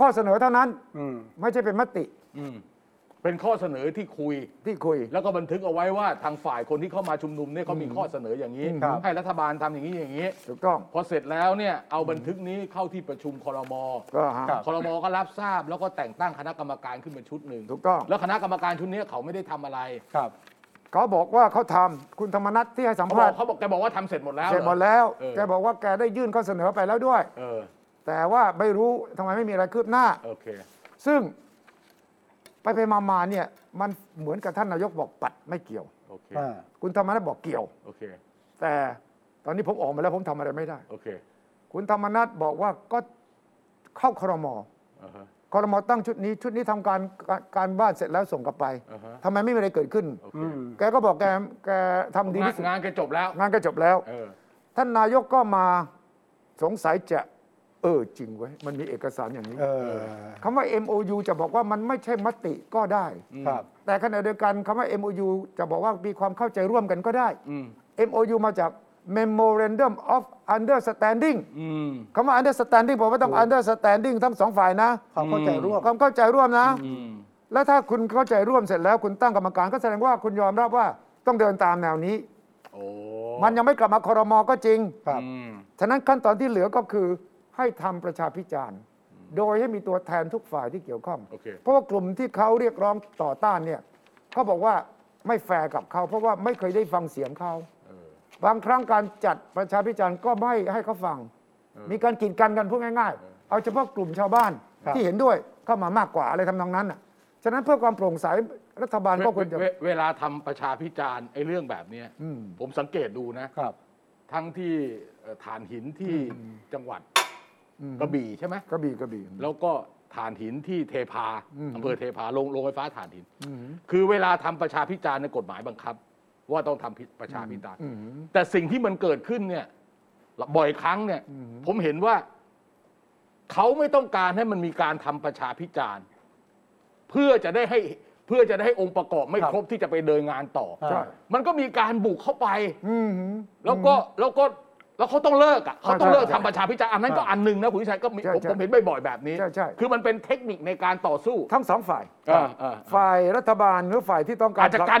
ข้อเสนอเท่านั้นไม่ใช่เป็นมติเป็นข้อเสนอที่คุยที่คุยแล้วก็บันทึกเอาไว้ว่าทางฝ่ายคนที่เข้ามาชุมนุมเนี่ยเขามีข้อเสนออย่างนี้ให้รัฐบาลทำอย่างนี้อย่างนี้ถูกต้องพอเสร็จแล้วเนี่ยเอาบันทึกนี้เข้าที่ประชุมครม.ครม.ก็รับทราบแล้วก็แต่งตั้งคณะกรรมการขึ้นมาชุดหนึ่งถูกต้องแล้วคณะกรรมการชุดนี้เขาไม่ได้ทำอะไรครับเขาบอกว่าเขาทำคุณธรรมนัสที่ให้สัมภาษณ์เขาบอกแกบอกว่าทำเสร็จหมดแล้วเสร็จหมดแล้วแกบอกว่าแกได้ยื่นข้อเสนอไปแล้วด้วยแต่ว่าไม่รู้ทำไมไม่มีอะไรคืบหน้าซึ่งไปไปมาๆเนี่ยมันเหมือนกับท่านนายกบอกปัดไม่เกี่ยว okay. คุณธรรมนัสบอกเกี่ยว okay. แต่ตอนนี้ผมออกมาแล้วผมทำอะไรไม่ได้ okay. คุณธรรมนัสบอกว่าก็เข้าครม.ครม.ตั้งชุดนี้ชุดนี้ทำการการบ้านเสร็จแล้วส่งกลับไป uh-huh. ทำไมไม่มีอะไรเกิดขึ้น okay. แกก็บอกแกแกทำดีที่สุดงานแกจบแล้วงานแกจบแล้วท่านนายกก็มาสงสัยจะเออจริงไว้มันมีเอกสารอย่างนี้คำว่า เอ็ม โอ ยู จะบอกว่ามันไม่ใช่มติก็ได้แต่ขณะเดียวกันคำว่า เอ็ม โอ ยู จะบอกว่ามีความเข้าใจร่วมกันก็ได้ เอ็ม โอ ยู มาจาก Memorandum of Understanding คำว่า Understanding ผมว่าต้อง Understanding ทั้งสองฝ่ายนะความเข้าใจร่วมความเข้าใจร่วมนะแล้วถ้าคุณเข้าใจร่วมเสร็จแล้วคุณตั้งกรรมการก็แสดงว่าคุณยอมรับว่าต้องเดินตามแนวนี้มันยังไม่กลับมาครม.ก็จริงฉะนั้นขั้นตอนที่เหลือก็คือให้ทำประชาพิจารณ์โดยให้มีตัวแทนทุกฝ่ายที่เกี่ยวข้อง okay. เพราะว่ากลุ่มที่เขาเรียกร้องต่อต้านเนี่ยเขาบอกว่าไม่แฟร์กับเขาเพราะว่าไม่เคยได้ฟังเสียงเขาเออบางครั้งการจัดประชาพิจารณ์ก็ไม่ให้เขาฟังมีการกีดกันกันพูดง่ายๆเอาเฉพาะกลุ่มชาวบ้านที่เห็นด้วยเข้ามามากกว่าอะไรทำนองนั้นน่ะฉะนั้นเพื่อความโปร่งใสรัฐบาลก็ควรจะเวลาทำประชาพิจารณ์ไอ้เรื่องแบบนี้ผมสังเกตดูนะครับทั้งที่ฐานหินที่จังหวัดกระบี่ใช่ไหมกระบี่กระบี่แล้วก็ถ่านหินที่เทพาอำเภอเทพาลงโรงไฟฟ้าถ่านหินคือเวลาทำประชาพิจารณ์ในกฎหมายบังคับว่าต้องทำประชาพิจารณ์แต่สิ่งที่มันเกิดขึ้นเนี่ยบ่อยครั้งเนี่ยผมเห็นว่าเขาไม่ต้องการให้มันมีการทำประชาพิจารณ์เพื่อจะได้ให้เพื่อจะได้ให้องค์ประกอบไม่ครบที่จะไปเดินงานต่อมันก็มีการบุกเข้าไปแล้วก็แล้วก็แล้วเขาต้องเลิกอ่ะเขาต้องเลิกทำประชาพิจารณ์อันนั้นก็อันหนึ่งนะคุณวิชัยก็ผมเห็นบ่อยๆแบบนี้คือมันเป็นเทคนิคในการต่อสู้ทั้งสองฝ่ายฝ่ายรัฐบาลหรือฝ่ายที่ต้องการจัดการ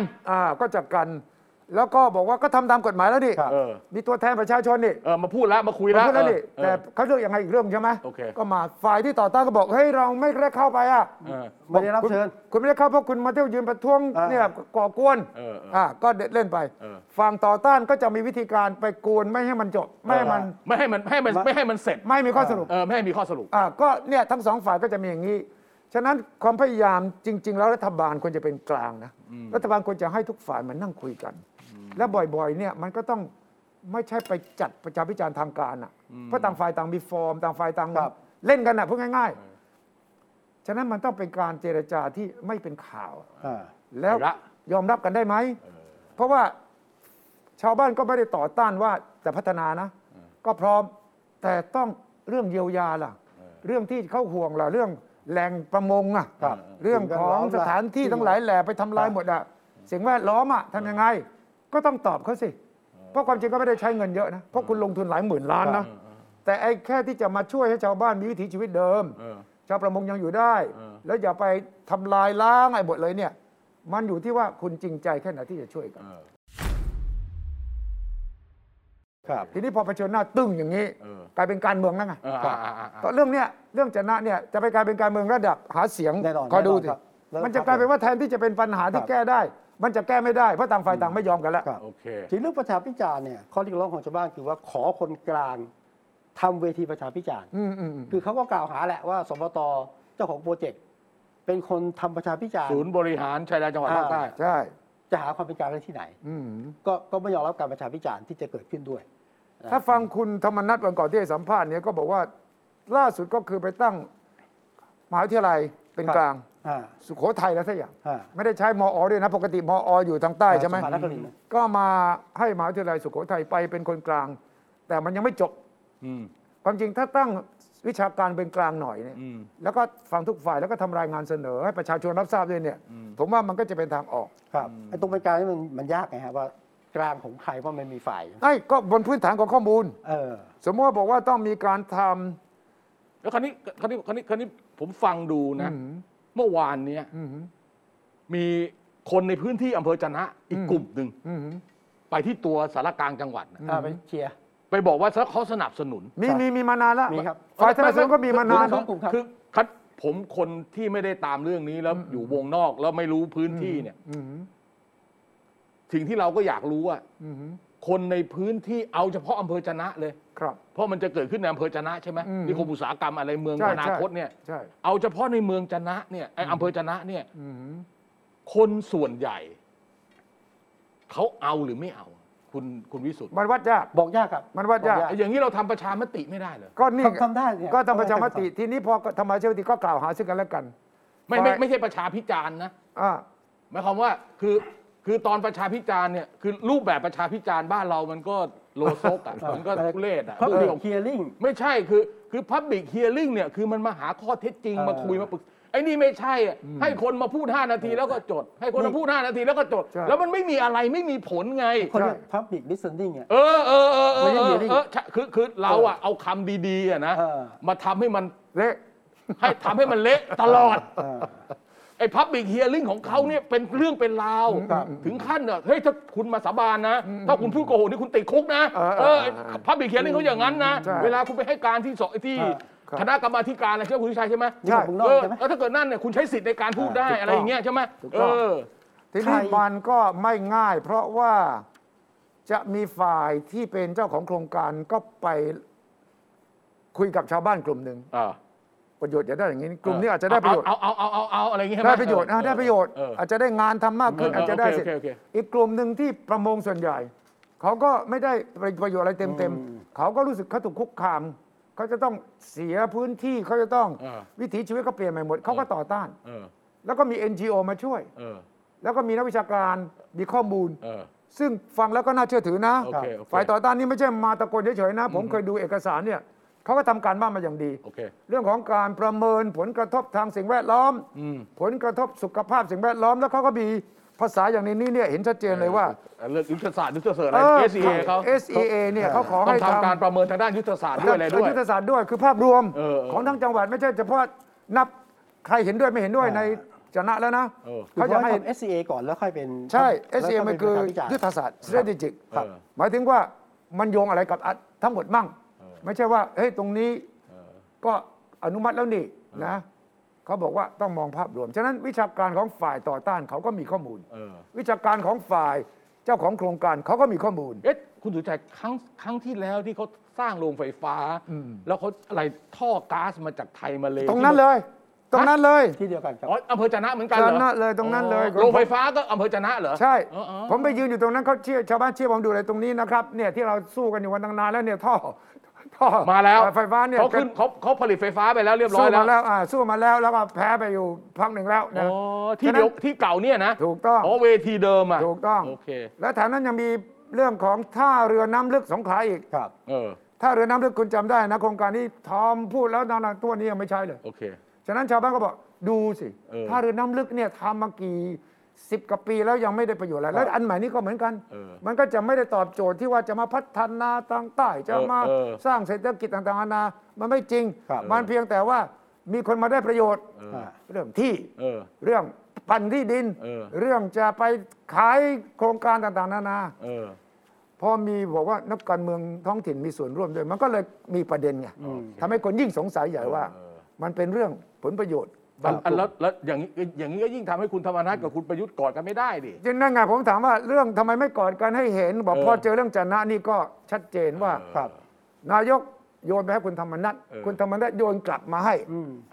ก็จัดการแล้วก็บอกว่าก็ทำตามกฎหมายแล้วนี่มีตัวแทนประชาชนนี่มาพูดแล้วมาคุยแล้วแต่เขาเลือกยังไงอีกเรื่องใช่ไหมก็มาฝ่ายที่ต่อต้านก็บอกเฮ้ยเราไม่ได้เข้าไปอ่ะไม่ได้รับเชิญคุณไม่ได้เข้าเพราะคุณมาเที่ยวยืนประท้วงเนี่ยก่อกวนอ่าก็เล่นไปฝั่งต่อต้านก็จะมีวิธีการไปกวนไม่ให้มันจบไม่ให้มันไม่ให้มันไม่ให้มันไม่ให้มันเสร็จไม่มีข้อสรุปไม่ให้มีข้อสรุปอ่าก็เนี่ยทั้งสองฝ่ายก็จะมีอย่างนี้ฉะนั้นความพยายามจริงๆแล้วรัฐบาลควรจะเป็นกลางนะรัฐบาลควรจะให้ทุกฝ่ายมันนั่งคุยกันและบ่อยๆเนี่ยมันก็ต้องไม่ใช่ไปจัดประชาพิจารณ์ทางการอ่ะเพราะต่างฝ่ายต่างมีฟอร์มต่างฝ่ายต่างเล่นกันอ่ะพูดง่ายๆฉะนั้นมันต้องเป็นการเจรจาที่ไม่เป็นข่าวแล้วยอมรับกันได้ไหมเพราะว่าชาวบ้านก็ไม่ได้ต่อต้านว่าจะพัฒนานะก็พร้อมแต่ต้องเรื่องเยียวยาล่ะเรื่องที่เขาห่วงล่ะเรื่องแหล่งประมงอ่ะเรื่องของสถานที่ทั้งหลายแหล่ไปทำลายหมดอ่ะสิ่งแวดล้อมอ่ะทำยังไงก็ต้องตอบเขาสิเพราะความจริงก็ไม่ได้ใช้เงินเยอะนะเพราะคุณลงทุนหลายหมื่นล้านนะแต่ไอ้แค่ที่จะมาช่วยให้ชาวบ้านมีวิถีชีวิตเดิมชาวประมงยังอยู่ได้แล้วอย่าไปทำลายล้างไอ้หมดเลยเนี่ยมันอยู่ที่ว่าคุณจริงใจแค่ไหนที่จะช่วยกันทีนี้พอเผชิญหน้าตึ้งอย่างนี้กลายเป็นการเมืองแล้วไงต่อเรื่องเนี้ยเรื่องชนะเนี่ยจะไปกลายเป็นการเมืองระดับหาเสียงคอยดูสิมันจะกลายเป็นว่าแทนที่จะเป็นปัญหาที่แก้ได้มันจะแก้ไม่ได้เพราะต่างฝ่ายต่างไม่ยอมกันแล้วถึงเรื่องประชาพิจารณ์เนี่ยข้อเรียกร้องของชาวบ้านคือว่าขอคนกลางทำเวทีประชาพิจารณ์คือเขาก็กล่าวหาแหละว่าสปต.เจ้าของโปรเจกต์เป็นคนทำประชาพิจารณ์ศูนย์บริหารชายแดนจังหวัดภาคใต้ใช่จะหาความเป็นกลางได้ที่ไหนก็ก็ไม่ยอมรับการประชาพิจารณ์ที่จะเกิดขึ้นด้วยถ้าฟังคุณธรรมนัสวันก่อนที่สัมภาษณ์เนี่ยก็บอกว่าล่าสุดก็คือไปตั้งมหาวิทยาลัยเป็นกลาง สุโขทัยแล้วสักอย่างไม่ได้ใช้มอด้วยนะปกติมออยู่ทางใต้ใช่ไหมก็มาให้มหาวิทยาลัยสุโขทัยไปเป็นคนกลางแต่มันยังไม่จบความจริงถ้าตั้งวิชาการเป็นกลางหน่อยเนี่ยแล้วก็ฟังทุกฝ่ายแล้วก็ทำรายงานเสนอให้ประชาชนรับทราบด้วยเนี่ยผมว่ามันก็จะเป็นทางออกครับไอ้ตรงเป็นกลางนี่มันมันยากไงฮะว่ากลางของใครเพราะมันมีฝ่ายไอ้ก็บนพื้นฐานของข้อมูลสมมติว่าบอกว่าต้องมีการทำแล้วคราวนี้คราวนี้คราวนี้คราวนี้ผมฟังดูนะเมื่อวานเนี้ยมีคนในพื้นที่อำเภอจะนะอีกกลุ่มหนึ่งไปที่ตัวสารกลางจังหวัดไปเชียร์ไปบอกว่าเขาสนับสนุนมีมีมีมานานแล้วฝ่ายสนับสนุนก็มีมานานคือคัดผมคนที่ไม่ได้ตามเรื่องนี้แล้วอยู่วงนอกแล้วไม่รู้พื้นที่เนี่ยสิ่งที่เราก็อยากรู้ว่าคนในพื้นที่เอาเฉพาะอำเภอจะนะเลยเพราะมันจะเกิดขึ้นในอำเภอจะนะใช่ไหมนิคมอุตสาหกรรมอะไรเมืองอนาคตเนี่ยเอาเฉพาะในเมืองจะนะเนี่ยไออำเภอจะนะเนี่ยคนส่วนใหญ่เขาเอาหรือไม่เอาคุณคุณวิสุทธิ์มันวัดยากบอกยากครับมันวัดยากอย่างนี้เราทำประชามติไม่ได้เลยก็นี่ทำได้ก็ทำประชามติทีนี้พอทำประชามติก็กล่าวหาซึ่งกันและกันไม่ไม่ไม่ใช่ประชาพิจารณ์นะหมายความว่าคือคือตอนประชาพิจารณ์เนี่ยคือรูปแบบประชาพิจารณ์บ้านเรามันก็โลโซกอ่ะมันก็ทุเรศอ่ะ public hearing ไม่ใช่คือคือ public hearing เนี่ยคือมันมาหาข้อเท็จจริงมาคุยมาปรึกไอ้นี่ไม่ใช่อ่ะให้คนมาพูดห้านาทีแล้วก็จดให้คนมาพูดห้านาทีแล้วก็จดแล้วมันไม่มีอะไรไม่มีผลไงคนเรียก public listening อ่ะเออเออเออเออคือคือเราอ่ะเอาคำดีๆอ่ะนะมาทำให้มันเละให้ทำให้มันเละตลอดไอ้พับบิกเฮียริ่งของเขาเนี่ยเป็นเรื่องเป็นราวถึงขั้นเนี่ยเฮ้ยถ้าคุณมาสาบานนะถ้าคุณพูดโกหกนี่คุณติดคุกนะเออพับบิกเฮียริ่งเขาอย่างนั้นนะเวลาคุณไปให้การที่สอบที่คณะกรรมาธิการอะไรเชื่อคุณชัยใช่ไหมใช่เออแล้วถ้าเกิดนั่นเนี่ยคุณใช้สิทธิ์ในการพูดได้อะไรอย่างเงี้ยใช่ไหมเออทีนี้มันก็ไม่ง่ายเพราะว่าจะมีฝ่ายที่เป็นเจ้าของโครงการก็ไปคุยกับชาวบ้านกลุ่มหนึ่งประโยชน์จะได้อย่างนี้กลุ่มนี้อาจจะได้ประโยชน์เอาเอาเอาเอาเอาอะไรเงี้ยได้ประโยชน์ได้ประโยชน์อาจจะได้งานทำมากขึ้นอาจจะได้เสร็จอีกกลุ่มหนึ่งที่ประมงส่วนใหญ่เขาก็ไม่ได้ประโยชน์อะไรเต็มเต็มเขาก็รู้สึกเขาถูกคุกคามเขาจะต้องเสียพื้นที่เขาจะต้องวิถีชีวิตเขาเปลี่ยนใหม่หมดเขาก็ต่อต้านแล้วก็มี เอ็น จี โอ มาช่วยแล้วก็มีนักวิชาการมีข้อมูลซึ่งฟังแล้วก็น่าเชื่อถือนะฝ่ายต่อต้านนี่ไม่ใช่มาตะโกนเฉยๆนะผมเคยดูเอกสารเนี่ยเขาก็ทำการบ้านมาอย่างดี okay. เรื่องของการประเมินผลกระทบทางสิ่งแวดล้อมผลกระทบสุขภาพสิ่งแวดล้อมแล้วเขาก็มีภาษาอย่างนี้เนี่ยเห็นชัดเจนเลยว่าเรื่องยุทธศาสตร์ยุทธศาสตร์อะไร เอส อี เอ เขา เอส อี เอ เนี่ยเขาขอให้ทำการประเมินทางด้านยุทธศาสตร์ด้วยอะไรด้วยยุทธศาสตร์ด้วยคือภาพรวมของทั้งจังหวัดไม่ใช่เฉพาะนับใครเห็นด้วยไม่เห็นด้วยในชนะแล้วนะเขาจะให้ เอส อี เอ ก่อนแล้วค่อยเป็นใช่ เอส อี เอ มันคือยุทธศาสตร์ strategic หมายถึงว่ามันโยงอะไรกับทั้งหมดมั่งไม่ใช่ว่าเฮ้ยตรงนี้ก็อนุมัติแล้วนี่นะเขาบอกว่าต้องมองภาพรวมฉะนั้นวิชาการของฝ่ายต่อต้านเขาก็มีข้อมูลวิชาการของฝ่ายเจ้าของโครงการเขาก็มีข้อมูลเอ๊ะคุณสุชัยครั้งครั้งที่แล้วที่เขาสร้างโรงไฟฟ้าแล้วเขาอะไรท่อก๊าซมาจากไทยมาเลยตรงนั้นเลยตรงนั้นเลยที่เดียวกันอ๋ออำเภอจะนะเหมือนกันเหรอจะนะเลยตรงนั้นเลยโรงไฟฟ้าก็อำเภอจะนะเหรอใช่ผมไปยืนอยู่ตรงนั้นเขาเชี่ยวชาวบ้านเชี่ยวผมดูเลยตรงนี้นะครับเนี่ยที่เราสู้กันอยู่วันตั้งนานแล้วเนี่ยท่อมาแล้วไฟฟ้าเนี่ยเขาขึ้นเขาเขาผลิตไฟฟ้าไปแล้วเรียบร้อยแล้วสู้มาแล้วอ่าสู้มาแล้วแล้วก็แพ้ไปอยู่พักหนึ่งแล้วนะที่เดียวที่เก่าเนี่ยนะถูกต้องอ๋อเวทีเดิมอ่ะถูกต้องโอเคแล้วแถมนั้นยังมีเรื่องของท่าเรือน้ำลึกสงขลาอีกครับเออท่าเรือน้ำลึกคุณจำได้นะโครงการนี้ทอมพูดแล้วนานๆตัวนี้ยังไม่ใช่เลยโอเคฉะนั้นชาวบ้านก็บอกดูสิท่าเรือน้ำลึกเนี่ยทำมากี่สิบกว่าปีแล้วยังไม่ได้ประโยชน์อะไรแล้วอันใหม่นี่ก็เหมือนกันมันก็จะไม่ได้ตอบโจทย์ที่ว่าจะมาพัฒนาทางใต้จะมาสร้างเศรษฐกิจต่างๆนานามันไม่จริงมันเพียงแต่ว่ามีคนมาได้ประโยชน์เรื่องที่เรื่องพันที่ดินเรื่องจะไปขายโครงการต่างๆนานาพอมีบอกว่านักการเมืองท้องถิ่นมีส่วนร่วมด้วยมันก็เลยมีประเด็นไงทำให้คนยิ่งสงสัยใหญ่ว่ามันเป็นเรื่องผลประโยชน์แล้วแล้วอย่างนี้อย่างนี้ก็ยิ่งทำให้คุณธรรมนัสกับคุณประยุทธ์กอดกันไม่ได้ดิจริงนั่นไงผมถามว่าเรื่องทำไมไม่กอดกันให้เห็นบอกพอเจอเรื่องจะนะนี่ก็ชัดเจนว่านายกโยนไปให้คุณธรรมนัสคุณธรรมนัสโยนกลับมาให้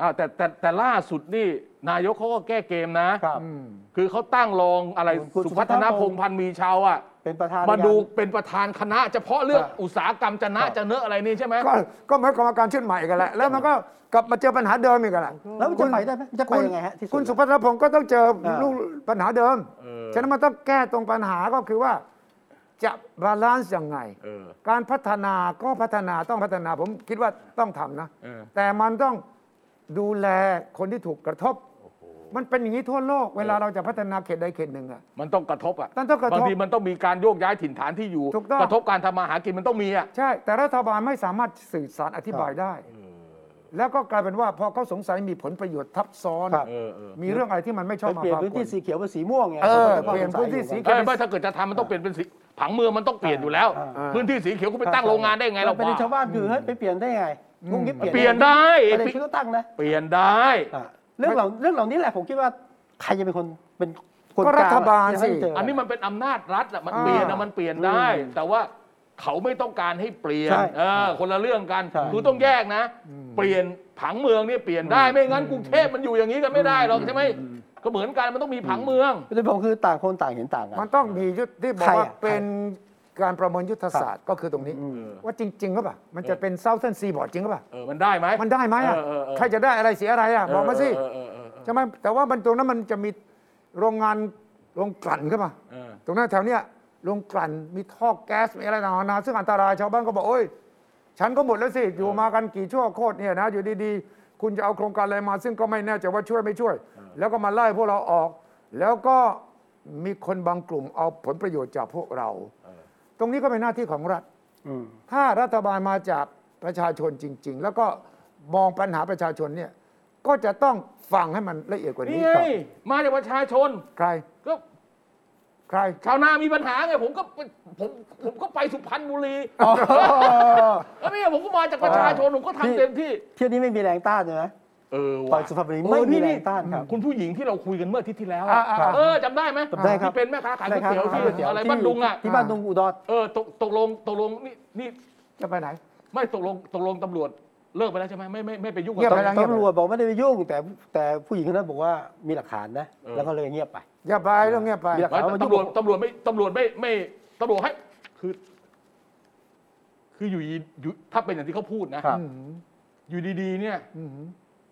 อ้าวแต่แต่แต่ล่าสุดนี่นายกเขาก็แก้เกมนะคือเขาตั้งรองอะไรสุพัฒนพงษ์พันมีชาวอ่ะมาดูเป็นประธานคณะเฉพาะเรื่องอุตสาหกรรมจะนะจะเนอะอะไรนี่ใช่ไหมก็ก็เหมือนกรรมการชุดใหม่กันแหละแล้วมันก็ กลับมาเจอปัญหาเดิมอีกแล้วแล้วจะไปได้ไหมจะไปยังไงฮะคุณสุภัทรพงศ์ก็ต้องเจอลูกปัญหาเดิมฉะนั้นมันต้องแก้ตรงปัญหาก็คือว่าจะบาลานซ์ยังไงการพัฒนาก็พัฒนาต้องพัฒนาผมคิดว่าต้องทำนะแต่มันต้องดูแลคนที่ถูกกระทบมันเป็นอย่างนี้ทั่วโลกเวลาเราจะพัฒนาเขตใดเขตหนึ่งอ่ะมันต้องกระทบอ่ะบางทีมันต้องมีการโยกย้ายถิ่นฐานที่อยู่กระทบการทำมาหากินมันต้องมีอ่ะใช่แต่รัฐบาลไม่สามารถสื่อสารอธิบายได้แล้วก็กลายเป็นว่าพอเขาสงสัยมีผลประโยชน์ทับซ้อนมีเรื่องอะไรที่มันไม่ชอบมาเปลี่ยนพื้นที่สีเขียวเป็นสีม่วงไงเปลี่ยนพื้นที่สีเขียวไม่ถ้าเกิดจะทำมันต้องเปลี่ยนเป็นสีผังเมืองมันต้องเปลี่ยนอยู่แล้วพื้นที่สีเขียวคุณไปตั้งโรงงานได้ไงเราเป็นชาวบ้านคือเฮ้ยไปเปลี่ยนได้ไงมึงเปลี่ยนได้อะไรที่เขาตั้งนะเปลี่ยนได้เรื่องเหล่าเรื่องเหล่านี้แหละผมคิดว่าใครจะเป็นคนเป็นคนรัฐบาลสิอันนี้มันเป็นอำนาจรัฐอะมันเปลี่ยนอะมันเปลี่ยนได้แต่ว่าเขาไม่ต้องการให้เปลี่ยนคนละเรื่องกันคือต้องแยกนะเปลี่ยนผังเมืองเนี่ยเปลี่ยนได้ไม่งั้นกรุงเทพมันอยู่อย่างนี้กันไม่ได้หรอกใช่ไหมก็เหมือนกันมันต้องมีผังเมืองประเด็นผมคือต่างคนต่างเห็นต่างกันมันต้องมียุทธที่บอกว่าเป็นการประเมินยุทธศาสตร์ก็คือตรงนี้ว่าจริงๆก็ป่ะมันจะเป็นเซาเทิร์นซีบอร์ดจริงก็ป่ะมันได้ไหมมันได้ไหมอ่ะใครจะได้อะไรเสียอะไรอ่ะบอกมาสิใช่ไหมแต่ว่ามันตรงนั้นมันจะมีโรงงานโรงกลั่นก็ป่ะตรงนั้นแถวเนี้ยโรงกลั่นมีท่อแก๊สมีอะไรต่างๆนาซึ่งอันตรายชาวบ้านก็บอกโอ้ยฉันก็หมดแล้วสิอยู่มากันกี่ชั่วโคตรเนี่ยนะอยู่ดีๆคุณจะเอาโครงการอะไรมาซึ่งก็ไม่แน่ใจว่าช่วยไม่ช่วยแล้วก็มาไล่พวกเราออกแล้วก็มีคนบางกลุ่มเอาผลประโยชน์จากพวกเราตรงนี้ก็เป็นหน้าที่ของรัฐถ้ารัฐบาลมาจากประชาชนจริงๆแล้วก็มองปัญหาประชาชนเนี่ยก็จะต้องฟังให้มันละเอียดกว่านี้ครับมาจากประชาชนใครก็ใครชาวนามีปัญหาไงผมก็ผมผมก็ไปสุพรรณบุรีแล้วนี่ผมก็มาจากประชาชนผมก็ทำเต็มที่เที่ยวนี้ไม่มีแรงต้านใช่ไหมเออว่ะสุพรรณบุรีไม่มีแรงต้านครับคุณผู้หญิงที่เราคุยกันเมื่ออาทิตย์ที่แล้วเออจำได้ไหมที่เป็นแม่ค้าขายก๋วยเตี๋ยวที่อะไรบ้านดุงอ่ะที่บ้านดุงอุดรเออตกตกลงตกลงนี่นี่จะไปไหนไม่ตกลงตกลงตำรวจเลิกไปแล้วใช่ไหมไม่ไม่ไม่ไปยุ่งกับตำรวจบอกไม่ได้ไปยุ่งแต่แต่ผู้หญิงคนนั้นบอกว่ามีหลักฐานนะแล้วก็เลยเงียบไปอย่าไปเรื่องเงียบไปตำรวจตำรวจไม่ตำรวจไม่ไม่ตำรวจให้คือคืออยู่อยู่ถ้าเป็นอย่างที่เขาพูดนะอยู่ดีๆเนี่ย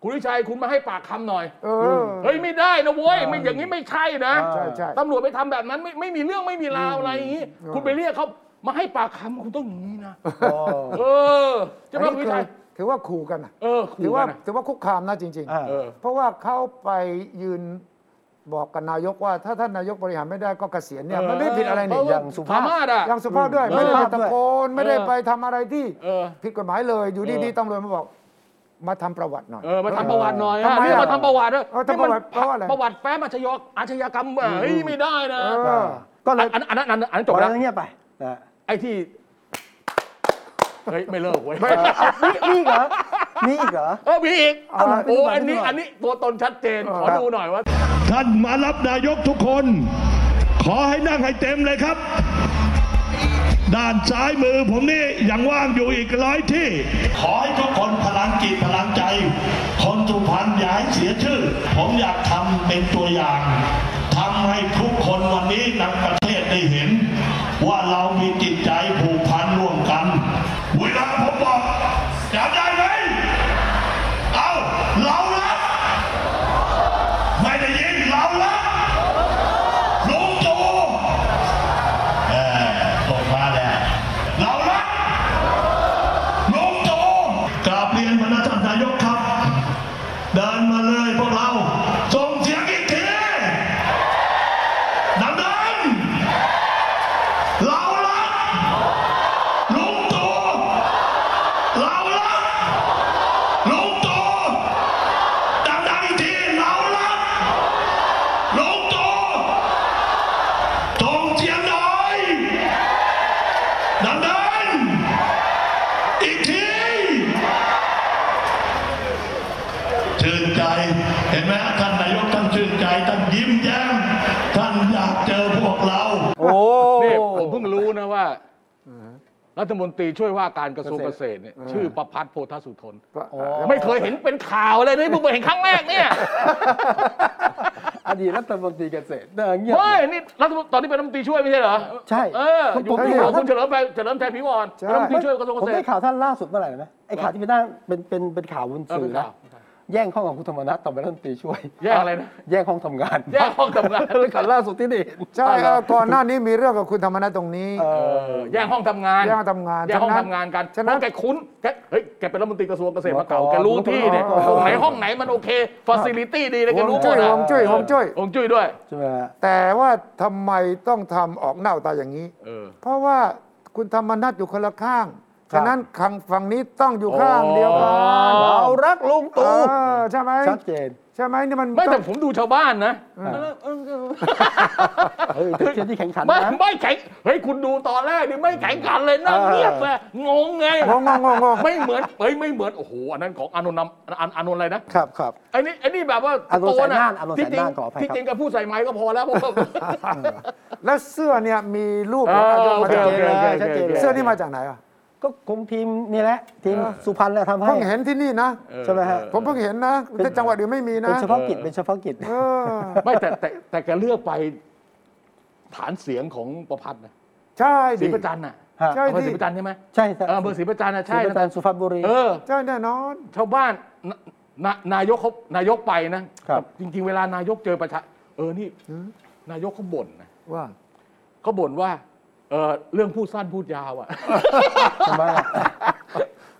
คุณวิชัยคุณมาให้ปากคำหน่อยเฮ้ยไม่ได้นะโว้ยไม่อย่างนี้ไม่ใช่นะตำรวจไปทำแบบนั้นไม่ไม่มีเรื่องไม่มีราวอะไรอย่างนี้คุณไปเรียกเขามาให้ปากคำคุณต้องอย่างนี้นะเออจะมาคุณวิชัยถือว่าขู่กันนะถือว่าถือว่าคุกคามนะจริงๆเพราะว่าเขาไปยืนบอกกับนายกว่าถ้าท่านนายกบริหารไม่ได้ก็เกษียณเนี่ยมันไม่ผิดอะไรนี่อย่างสุภาพอย่างสุภาพด้วยไม่ได้ตะโกนไม่ได้ไปทำอะไรที่ผิดกฎหมายเลยอยู่ดีๆตำรวจมาบอกมาทำประวัติหน่อยเออมาทำประวัติหน่อยทำไมมาทำประวัติด้วยที่มันประวัติแฝงอาชญากรรมอาชญากรรมเฮ้ยไม่ได้นะก็เลยอันนั้นอันนั้นจบแล้วเงียบไปไอ้ที่เฮ้ยไม่เลิกเว้ยมีอีกเหรอมีอีกเหรอเออมีอีกโอ้อันนี้อันนี้ตัวตนชัดเจนขอดูหน่อยว่าท่านมารับนายกทุกคนขอให้นั่งให้เต็มเลยครับด้านซ้ายมือผมนี่ยังว่างอยู่อีกร้อยที่ขอให้ทุกคนพลังจิตพลังใจคนสุพรรณอย่าให้เสียชื่อผมอยากทำเป็นตัวอย่างทำให้ทุกคนวันนี้นักประเทศได้เห็นว่าเรามีจิตใจผูกพันร่วมกันเวลาผมบอกจับได้ไหมเอาเราละไม่ได้ยินเราละลุงตู่เออตกมาแล้วเราละลุงตู่กราบเรียนพนักงานนายกครับเดินมาเลยพวกเราส่งเสียงอีกทีดังๆเราละลุงตู่เราละลุงตู่ดังๆอีกทีเราละลุงตู่ส่งเสียงหน่อยดังๆอีกทีชื่นใจเห็นไหมท่านนายกท่านชื่นใจท่านยิ้มแย้มท่านอยากเจอพวกเราโอ้นี่ผมเพิ่งรู้นะว่ารัฐมนตรีช่วยว่าการกระทรวงเกษตรเนี่ยชื่อประพัฒน์โพธสุทนไม่เคยเห็นเป็นข่าวเลยนี่เพิ่งเห็นครั้งแรกเนี่ย อดีตรัฐมนตรีเกษตรเงียบเฮ้ยนี่รัฐมนตรีตอนนี้เป็นรัฐมนตรีช่วยไม่ใช่เหรอใช่เออผมได้ข่าวคุณเฉลิมชัยเฉลิมชัยผิวอ่อนรัฐมนตรีช่วยกระทรวงเกษตรผมได้ข่าวท่านล่าสุดเมื่อไหร่นะไอ้ข่าวที่เป็นเป็นเป็นเป็นข่าวบนสื่อนะแย่งห้องของคุณธรรมนัสตอนเป็นรัฐมนตรีช่วยแย่งอะไรนะแย่งห้องทำงานแย่งห้องทำงานเป็นข่าวล่าสุดที่นี่ใช่ครับก่อนหน้านี้มีเรื่องกับคุณธรรมนัสตรงนี้แย่งห้องทำงานแย่งห้องทำงานแย่งห้องทำงานกันฉะนั้นแกคุ้นแกเฮ้ยแกเป็นรัฐมนตรีกระทรวงเกษตรมาเก่าแกรู้ที่เนี่ยห้องไหนห้องไหนมันโอเคฟาซิลิตี้ดีเลยแกรู้หมดนะองจุ้ยองจุ้ยองจุ้ยด้วยใช่ไหมแต่ว่าทำไมต้องทำออกหน้าตาอย่างนี้เพราะว่าคุณธรรมนัสอยู่คนละข้างฉะนั้นขังฝั่งนี้ต้องอยู่ข้างเดียวกันเรารักลุงตู่ใช่ไหมชัดเจนใช่ไหมนี่มันไม่แต่ผมดูชาวบ้านนะเฮ้ยที่แข่งขันนะไม่แข่งเฮ้ยคุณดูตอนแรกนี่ไม่แข่งขันเลยนั่งเงียบเลยงงไงงงงงงไม่เหมือนเฮ้ยไม่เหมือนโอ้โหอันนั้นของอานนท์อานนท์อะไรนะครับครับไอ้นี่ไอ้นี่แบบว่าโตนะที่จริงที่จริงก็พูดใส่ไม้ก็พอแล้วผมแล้วเสื้อเนี่ยมีรูปเสื้อนี่มาจากไหนอ่ะก็คงทีมนี่แหละทีมสุพรรณแหละทำให้เพิ่งเห็นที่นี่นะใช่ไหมฮะผมเพิ่งเห็นนะแต่จังหวัดอื่นไม่มีนะเป็นเฉพาะกิจเป็นเฉพาะกิจไม่แต่แต่แกเลือกไปฐานเสียงของประพัฒน์นะใช่ศรีประจันน่ะใช่อำเภอศรีประจันใช่ไหมใช่อำเภอศรีประจันน่ะใช่ประจันสุพรรณบุรีเออใช่แน่นอนชาวบ้านนายกเขานายกไปนะจริงๆเวลานายกเจอประชาเออนี่นายกเขาบ่นนะว่าเขาบ่นว่าเออเรื่องพูดสั้นพูดยาวอ่ะทำไม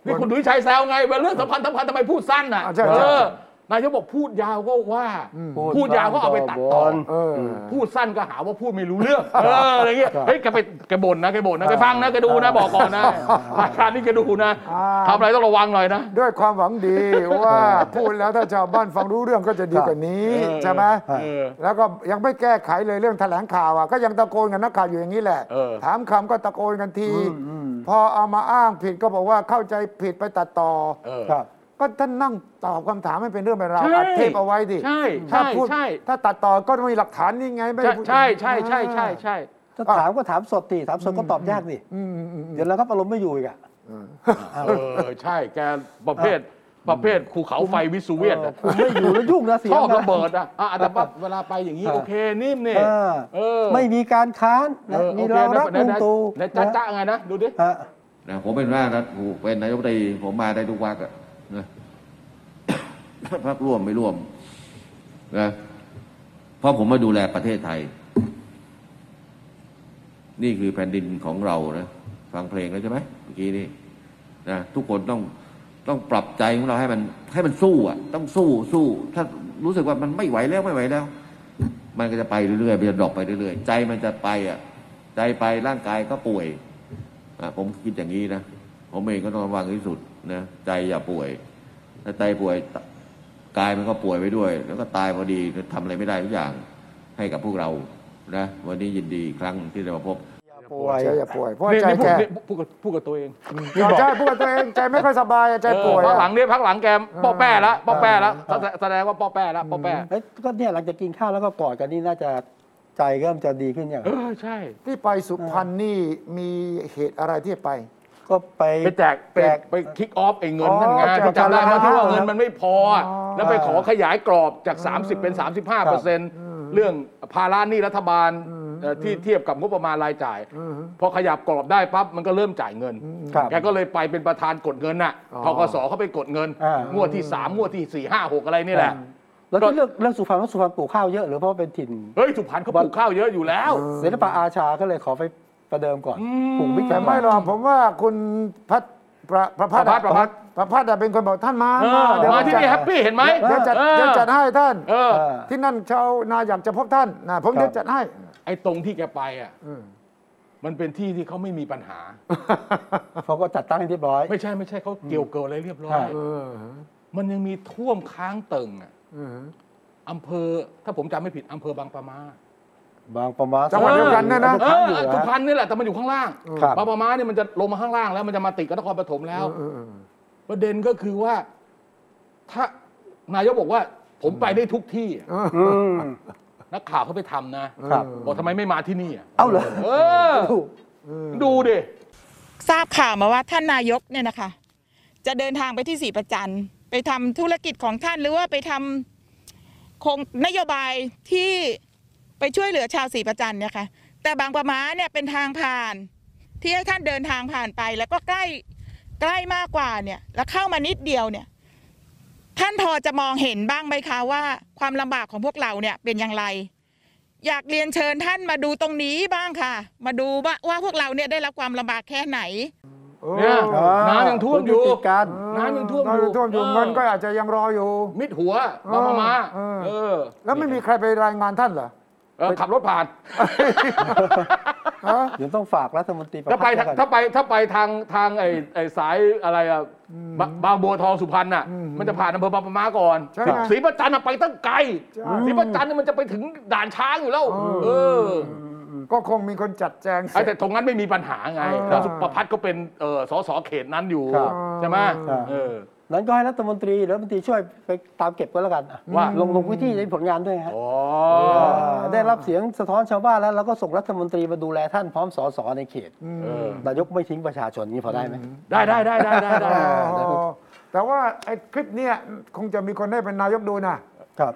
นี่คุณดุยชัยแซวไงเรื่องสำคัญสำคัญทำไมพูดสั้นอ่ะนายกบอกพูดยาวก็ว่าพูดยาวก็เอาไปตัดตอนพูดสั้นก็หาว่าพูดไม่รู้เรื่องอะไรเงี้ยเฮ้ยแกไปแกบ่นนะแกบ่นนะแกฟังนะแกดูนะบอกก่อนนะรายการนี้แกดูนะทำอะไรต้องระวังหน่อยนะด้วยความหวังดีว่าพูดแล้วถ้าชาวบ้านฟังรู้เรื่องก็จะดีกว่านี้ใช่ไหมแล้วก็ยังไม่แก้ไขเลยเรื่องแถลงข่าวอ่ะก็ยังตะโกนกันนักข่าวอยู่อย่างนี้แหละถามคำก็ตะโกนกันทีพอเอามาอ้างผิดก็บอกว่าเข้าใจผิดไปตัดต่อก็ท่านนั่งตอบคำถามไม่เป็นเรื่องเป็นราวอัดเทปเอาไว้ดิใช่ใช่ใช่ถ้าตัดต่อก็มีหลักฐานนี่ไงไม่ใช่ใช่ใช่ใช่ใช่ถ้าถามก็ถามสดตีถามสดก็ตอบยากดิเดี๋ยวเราก็อารมณ์ไม่อยู่อีกอ่ะเออใช่แกประเภทประเภทภูเขาไฟวิสุเวียนไม่อยู่แล้วยุ่งนะเสียงชอบระเบิดอ่ะแต่ว่าเวลาไปอย่างนี้โอเคนิ่มเนี่ยไม่มีการค้านมีเรารักลุงตู่จ้าจ้าไงนะดูดิผมเป็นว่านะผมเป็นนายกรัฐมนตรีผมมาได้ทุกวันอ่ะนะพักร่วมไม่ร่วมนะเพราะผมมาดูแลประเทศไทยนี่คือแผ่นดินของเรานะฟังเพลงแล้วใช่ไหมเมื่อกี้นี่นะทุกคนต้องต้องปรับใจของเราให้มันให้มันสู้อ่ะต้องสู้สู้ถ้ารู้สึกว่ามันไม่ไหวแล้วไม่ไหวแล้วมันก็จะไปเรื่อยๆมันจะดรอปไปเรื่อยๆใจมันจะไปอ่ะใจไปร่างกายก็ป่วยอ่ะผมคิดอย่างนี้นะผมเองก็ต้องระวังที่สุดนะใจอย่าป่วยถ้าใจป่วยกายมันก็ป่วยไปด้วยแล้วก็ตายพอดีทำอะไรไม่ได้ทุกอย่างให้กับพวกเรานะวันนี้ยินดีครั้งที่ได้มาพบอย่าป่วยอย่าป่วยเพราะใจแกพูดกับพูดกับตัวเองใช่พูดกับตัวเองใจไม่ค่อยสบายใจป่วยพักหลังเนี่ยพักหลังแกป้อแป้แล้วป้อแป้แล้วแสดงว่าป้อแป้แล้วป้อแป้ก็เนี่ยหลังจากกินข้าวแล้วก็กอดกันนี่น่าจะใจเริ่มจะดีขึ้นอย่างเออใช่ที่ไปสุพรรณนี่มีเหตุอะไรที่ไปก็ไปแจกแจกไปคิกออฟไอ้เงินนั่นไงจำได้มาที่ว่าเงินมันไม่พอแล้วไปขอขยายกรอบจากสามสิบเป็น สามสิบห้าเปอร์เซ็นต์ เรื่องภาระหนี้รัฐบาลที่เทียบกับงบประมาณรายจ่ายพอขยับกรอบได้ปั๊บมันก็เริ่มจ่ายเงินแกก็เลยไปเป็นประธานกดเงินน่ะธกส.เขาไปกดเงินงวดที่สามงวดที่สี่ ห้า หกอะไรนี่แหละแล้วก็เรื่องเรื่องสุพรรณว่าสุพรรณปลูกข้าวเยอะหรือเพราะเป็นถิ่นเฮ้ยสุพรรณเขาปลูกข้าวเยอะอยู่แล้วศิลปะอาชาก็เลยขอไปประเดิมก่อนผมไม่แต่ไม่หรอกผมว่าคุณพัฒประประพัฒประพัฒประพัฒเป็นคนบอกท่านมามาที่นี่แฮปปี้เห็นไหมเดี๋ยวจัดเดี๋ยวจัดให้ท่านที่นั่นชาวนาอยากจะพบท่านนะผมเดี๋ยวจัดให้ไอ้ตรงที่แกไปอ่ะมันเป็นที่ที่เขาไม่มีปัญหาเขาก็จัดตั้งให้เรียบร้อยไม่ใช่ไม่ใช่เขาเกี่ยวเกินอะไรเรียบร้อยมันยังมีท่วมค้างเติ่งอ่ะอำเภอถ้าผมจำไม่ผิดอำเภอบางปะมาบางปะมาจังหวัดเดียวกันเนี่ยนะสุพรรณนี่แหละแต่มันอยู่ข้างล่างบางปะมาเนี่ยมันจะลงมาข้างล่างแล้วมันจะมาติดกับนครปฐมแล้วประเด็นก็คือว่าถ้านายกบอกว่าผมไปได้ทุกที่นักข่าวเขาไปทำนะบอกทำไมไม่มาที่นี่เอ้าเหรอดูดิทราบข่าวมาว่าท่านนายกเนี่ยนะคะจะเดินทางไปที่ศรีประจันไปทำธุรกิจของท่านหรือว่าไปทำ คงนโยบายที่ไปช่วยเหลือชาวศรีประจันเนี่ยค่ะแต่บางประมาเนี่ยเป็นทางผ่านที่ให้ท่านเดินทางผ่านไปแล้วก็ใกล้ใกล้มากกว่าเนี่ยแล้วเข้ามานิดเดียวเนี่ยท่านพอจะมองเห็นบ้างไหมคะว่าความลำบากของพวกเราเนี่ยเป็นอย่างไรอยากเรียนเชิญท่านมาดูตรงนี้บ้างค่ะมาดูว่าพวกเราเนี่ยได้รับความลำบากแค่ไหนเนี่ยน้ำยังท่วมอยู่น้ำยังท่วมอยู่เงินก็อาจจะยังรออยู่มิดหัวมามาเออแล้วไม่มีใครไปรายงานท่านเหรอขับรถผ่านเดี๋ยวต้องฝากรัฐมนตรีถ้าไปถ้าไปถ้าไปทางทางไอ้ไอ้สายอะไรอะบางบัวทองสุพรรณน่ะมันจะผ่านอำเภอบางปะม้าก่อนศรีประจันทร์ไปตั้งไกลศรีประจันทร์มันจะไปถึงด่านช้างอยู่แล้วเออก็คงมีคนจัดแจงแต่ตรงนั้นไม่มีปัญหาไงแล้วสุประพัฒน์ก็เป็นสสเขตนั้นอยู่ใช่ไหมนั้นก็ให้รัฐมนตรีรัฐมนตรีช่วยไปตามเก็บก็แล้วกันว่าลงลงพื้นที่ในผลงานด้วยครับได้รับเสียงสะท้อนชาวบ้านแล้วเราก็ส่งรัฐมนตรีมาดูแลท่านพร้อมสสในเขตนายกไม่ทิ้งประชาชนนี่พอได้ไหมได้ได้ได้ได้ได้แต่ว่าไอ้คลิปเนี้ยคงจะมีคนได้เป็นนายกดูนะครับ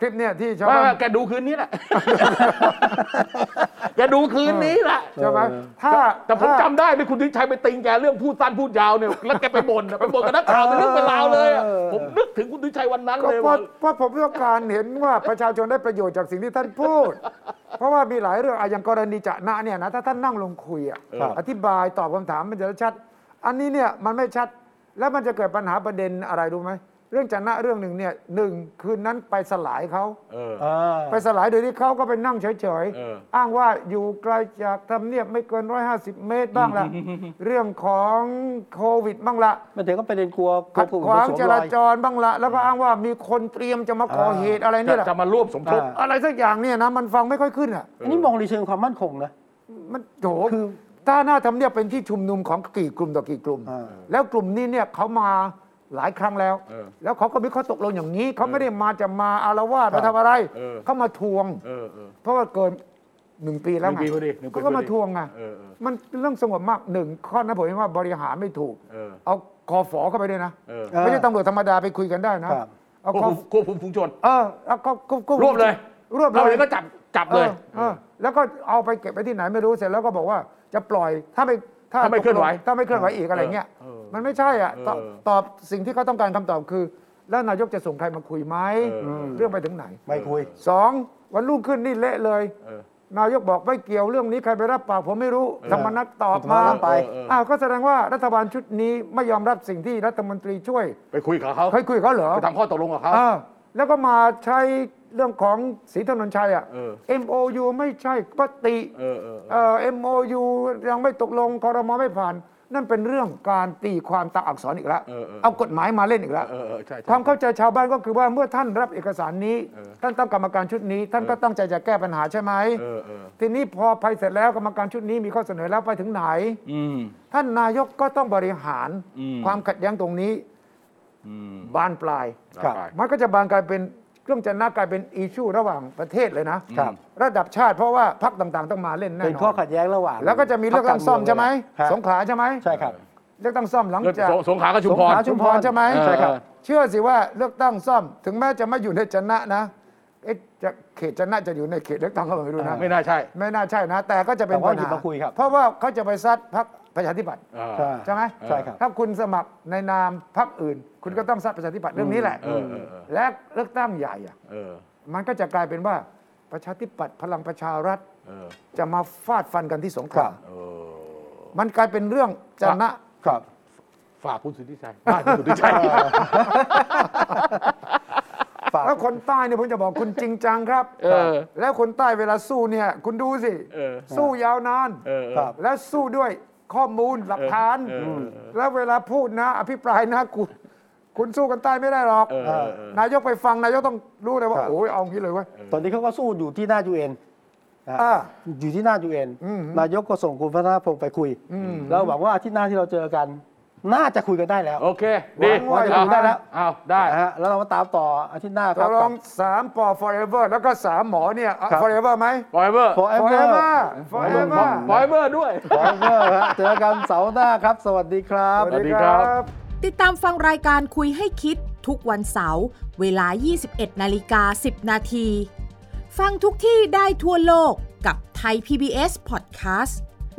คลิปเนี้ยที่ชาวบ้านแกดูคืนนี้แหละแกดูคืนนี้แหละใช่ไหมถ้าแต่ผมจำได้เป็นคุณทิชัยไปติงแกเรื่องพูดสั้นพูดยาวเนี่ยแล้วแกไปบ่นไปบ่นกับนักข่าวเป็นเรื่องเป็นราวเลยผมนึกถึงคุณทิชัยวันนั้นเลยว่าผมต้องการเห็นว่าประชาชนได้ประโยชน์จากสิ่งที่ท่านพูดเพราะว่ามีหลายเรื่องอย่างกรณีจะนะเนี่ยนะถ้าท่านนั่งลงคุยอธิบายตอบคำถามมันจะชัดอันนี้เนี่ยมันไม่ชัดแล้วมันจะเกิดปัญหาประเด็นอะไรรู้ไหมเรื่องจะนะเรื่องหนึ่งเนี่ยหนึ่งคืนนั้นไปสลายเขาไปสลายโดยที่เขาก็ไปนั่งเฉยๆอ้างว่าอยู่ไกลจากทำเนียบไม่เกินหนึ่งร้อยห้าสิบเมตรบ้างละเรื่องของโควิดบ้างละไม่ถึงก็ประเด็นกลัวขัดขวางจราจรบ้างละแล้วก็อ้างว่ามีคนเตรียมจะมาก่อเหตุอะไรนี่แหละจะมาร่วมสมทบอะไรสักอย่างเนี่ยนะมันฟังไม่ค่อยขึ้นอ่ะอันนี้มองในเชิงความมั่นคงนะมันโถคือถ้าหน้าทำเนียบเป็นที่ชุมนุมของกี่กลุ่มต่อกี่กลุ่มแล้วกลุ่มนี้เนี่ยเขามาหลายครั้งแล้วแล้วเขาก็มีข้อตกลงอย่างนี้เขาไม่ได้มาจะมาอารวาสมาทำอะไรเขามาทวงเพราะว่าเกินหนึ่งปีแล้วไงเขาก็มาทวงไงมันเรื่องสงบมากหนึ่งข้อนะผมว่าบริหารไม่ถูกเอาคอฝอเข้าไปด้วยนะไม่ใช่ตำรวจธรรมดาไปคุยกันได้นะเอาควบคุมฝูงชนเออเอารวบเลยรวบเลยก็จับจับเลยแล้วก็เอาไปเก็บไปที่ไหนไม่รู้เสร็จแล้วก็บอกว่าจะปล่อยถ้าไม่ถ้าไม่เคลื่อนไหวถ้าไม่เคลื่อนไหวอีกอะไรเงี้ยมันไม่ใช่อ่ะตอบสิ่งที่เขาต้องการคำตอบคือแล้วนายกจะส่งใครมาคุยไหมเรื่องไปถึงไหนไม่คุยสองวันรุ่งขึ้นนี่เละเลยนายกบอกไม่เกี่ยวเรื่องนี้ใครไปรับปากผมไม่รู้ธรรมนัสตอบมาไปอ้าวก็แสดงว่ารัฐบาลชุดนี้ไม่ยอมรับสิ่งที่รัฐมนตรีช่วยไปคุยกับเขาเคยคุยเขาเหรอไปทำข้อตกลงกับเขาแล้วก็มาใช้เรื่องของศรีถนนชัยอ่ะ เอ็ม โอ ยู ไม่ใช่ปฏิเอ่อ เอ็ม โอ ยู ยังไม่ตกลงครม.ไม่ผ่านนั่นเป็นเรื่องการตีความตามอักษรอีกแล้วเอากฎหมายมาเล่นอีกแล้วความเข้าใจชาวบ้านก็คือว่าเมื่อท่านรับเอกสารนี้ท่านตั้งกรรมการชุดนี้ท่านก็ตั้งใจจะแก้ปัญหาใช่ไหมทีนี้พอไปเสร็จแล้วกรรมการชุดนี้มีข้อเสนอแล้วไปถึงไหนท่านนายกก็ต้องบริหารความขัดแย้งตรงนี้บานปลายมันก็จะบานกลายเป็นเรื่องจะน่ากลายเป็นอิชูระหว่างประเทศเลยนะระดับชาติเพราะว่าพรรคต่างๆต้องมาเล่นแน่นอนเป็นข้อขัดแย้งระหว่างแล้วก็จะมีเรื่องตั้งซ่อมใช่ไหมสงขลาใช่ไหมใช่ครับเรื่องตั้งซ่อมหลังจากสงขลาก็ชุมพรชุมพรใช่ไหมใช่ครับเชื่อสิว่าเรื่องตั้งซ่อมถึงแม้จะไม่อยู่ในจะนะนะเอ๊ะจะเขตจะน่าจะอยู่ในเขตเลือกตั้งเขาไม่รู้นะไม่น่าใช่ไม่น่าใช่นะแต่ก็จะเป็นปัญหาเพราะว่าเขาจะไปซัดพรรคประชาธิปัตย์ใช่ไหมใช่ครับถ้าคุณสมัครในนามพรรคอื่นคุณก็ต้องซัดประชาธิปัตย์เรื่องนี้แหละและเลือกตั้งใหญ่อะมันก็จะกลายเป็นว่าประชาธิปัตย์พลังประชารัฐจะมาฟาดฟันกันที่สงครามมันกลายเป็นเรื่องจะนะครับฝากคุณสุทธิชัยฝากคุณสุทธิชัยแล้วคนใต้เนี่ยผมจะบอกคุณจริงจังครับแล้วคนใต้เวลาสู้เนี่ยคุณดูสิสู้ยาวนานและสู้ด้วยข้อมูลหลักฐานแล้วเวลาพูดนะอภิปรายนะคุณคุณสู้กันใต้ไม่ได้หรอกนายกไปฟังนายกต้องรู้เลยว่าโอ้ยเอางี้เลยเว้ยตอนนี้เขาก็สู้อยู่ที่หน้ายูเอ็นอยู่ที่หน้ายูเอ็นนายกก็ส่งคุณพัฒนาพงศ์ไปคุยแล้วหวังว่าอาทิตย์หน้าที่เราเจอกันน่าจะคุยกันได้แล้วโอเคดีว่าจะคุยได้แล้วเอาได้ฮะแล้วเรามาตามต่ออาทิตย์หน้าครับลองสามปอ forever แล้วก็สามหมอเนี่ย forever ไหม forever forever forever forever ด้วย forever ฮะเจอกันเสาร์หน้าครับสวัสดีครับสวัสดีครับติดตามฟังรายการคุยให้คิด ทุกวันเสาร์เวลา ยี่สิบเอ็ดนาฬิกาสิบนาที นาทีฟังทุกที่ได้ทั่วโลกกับไทย พี บี เอส Podcastดับ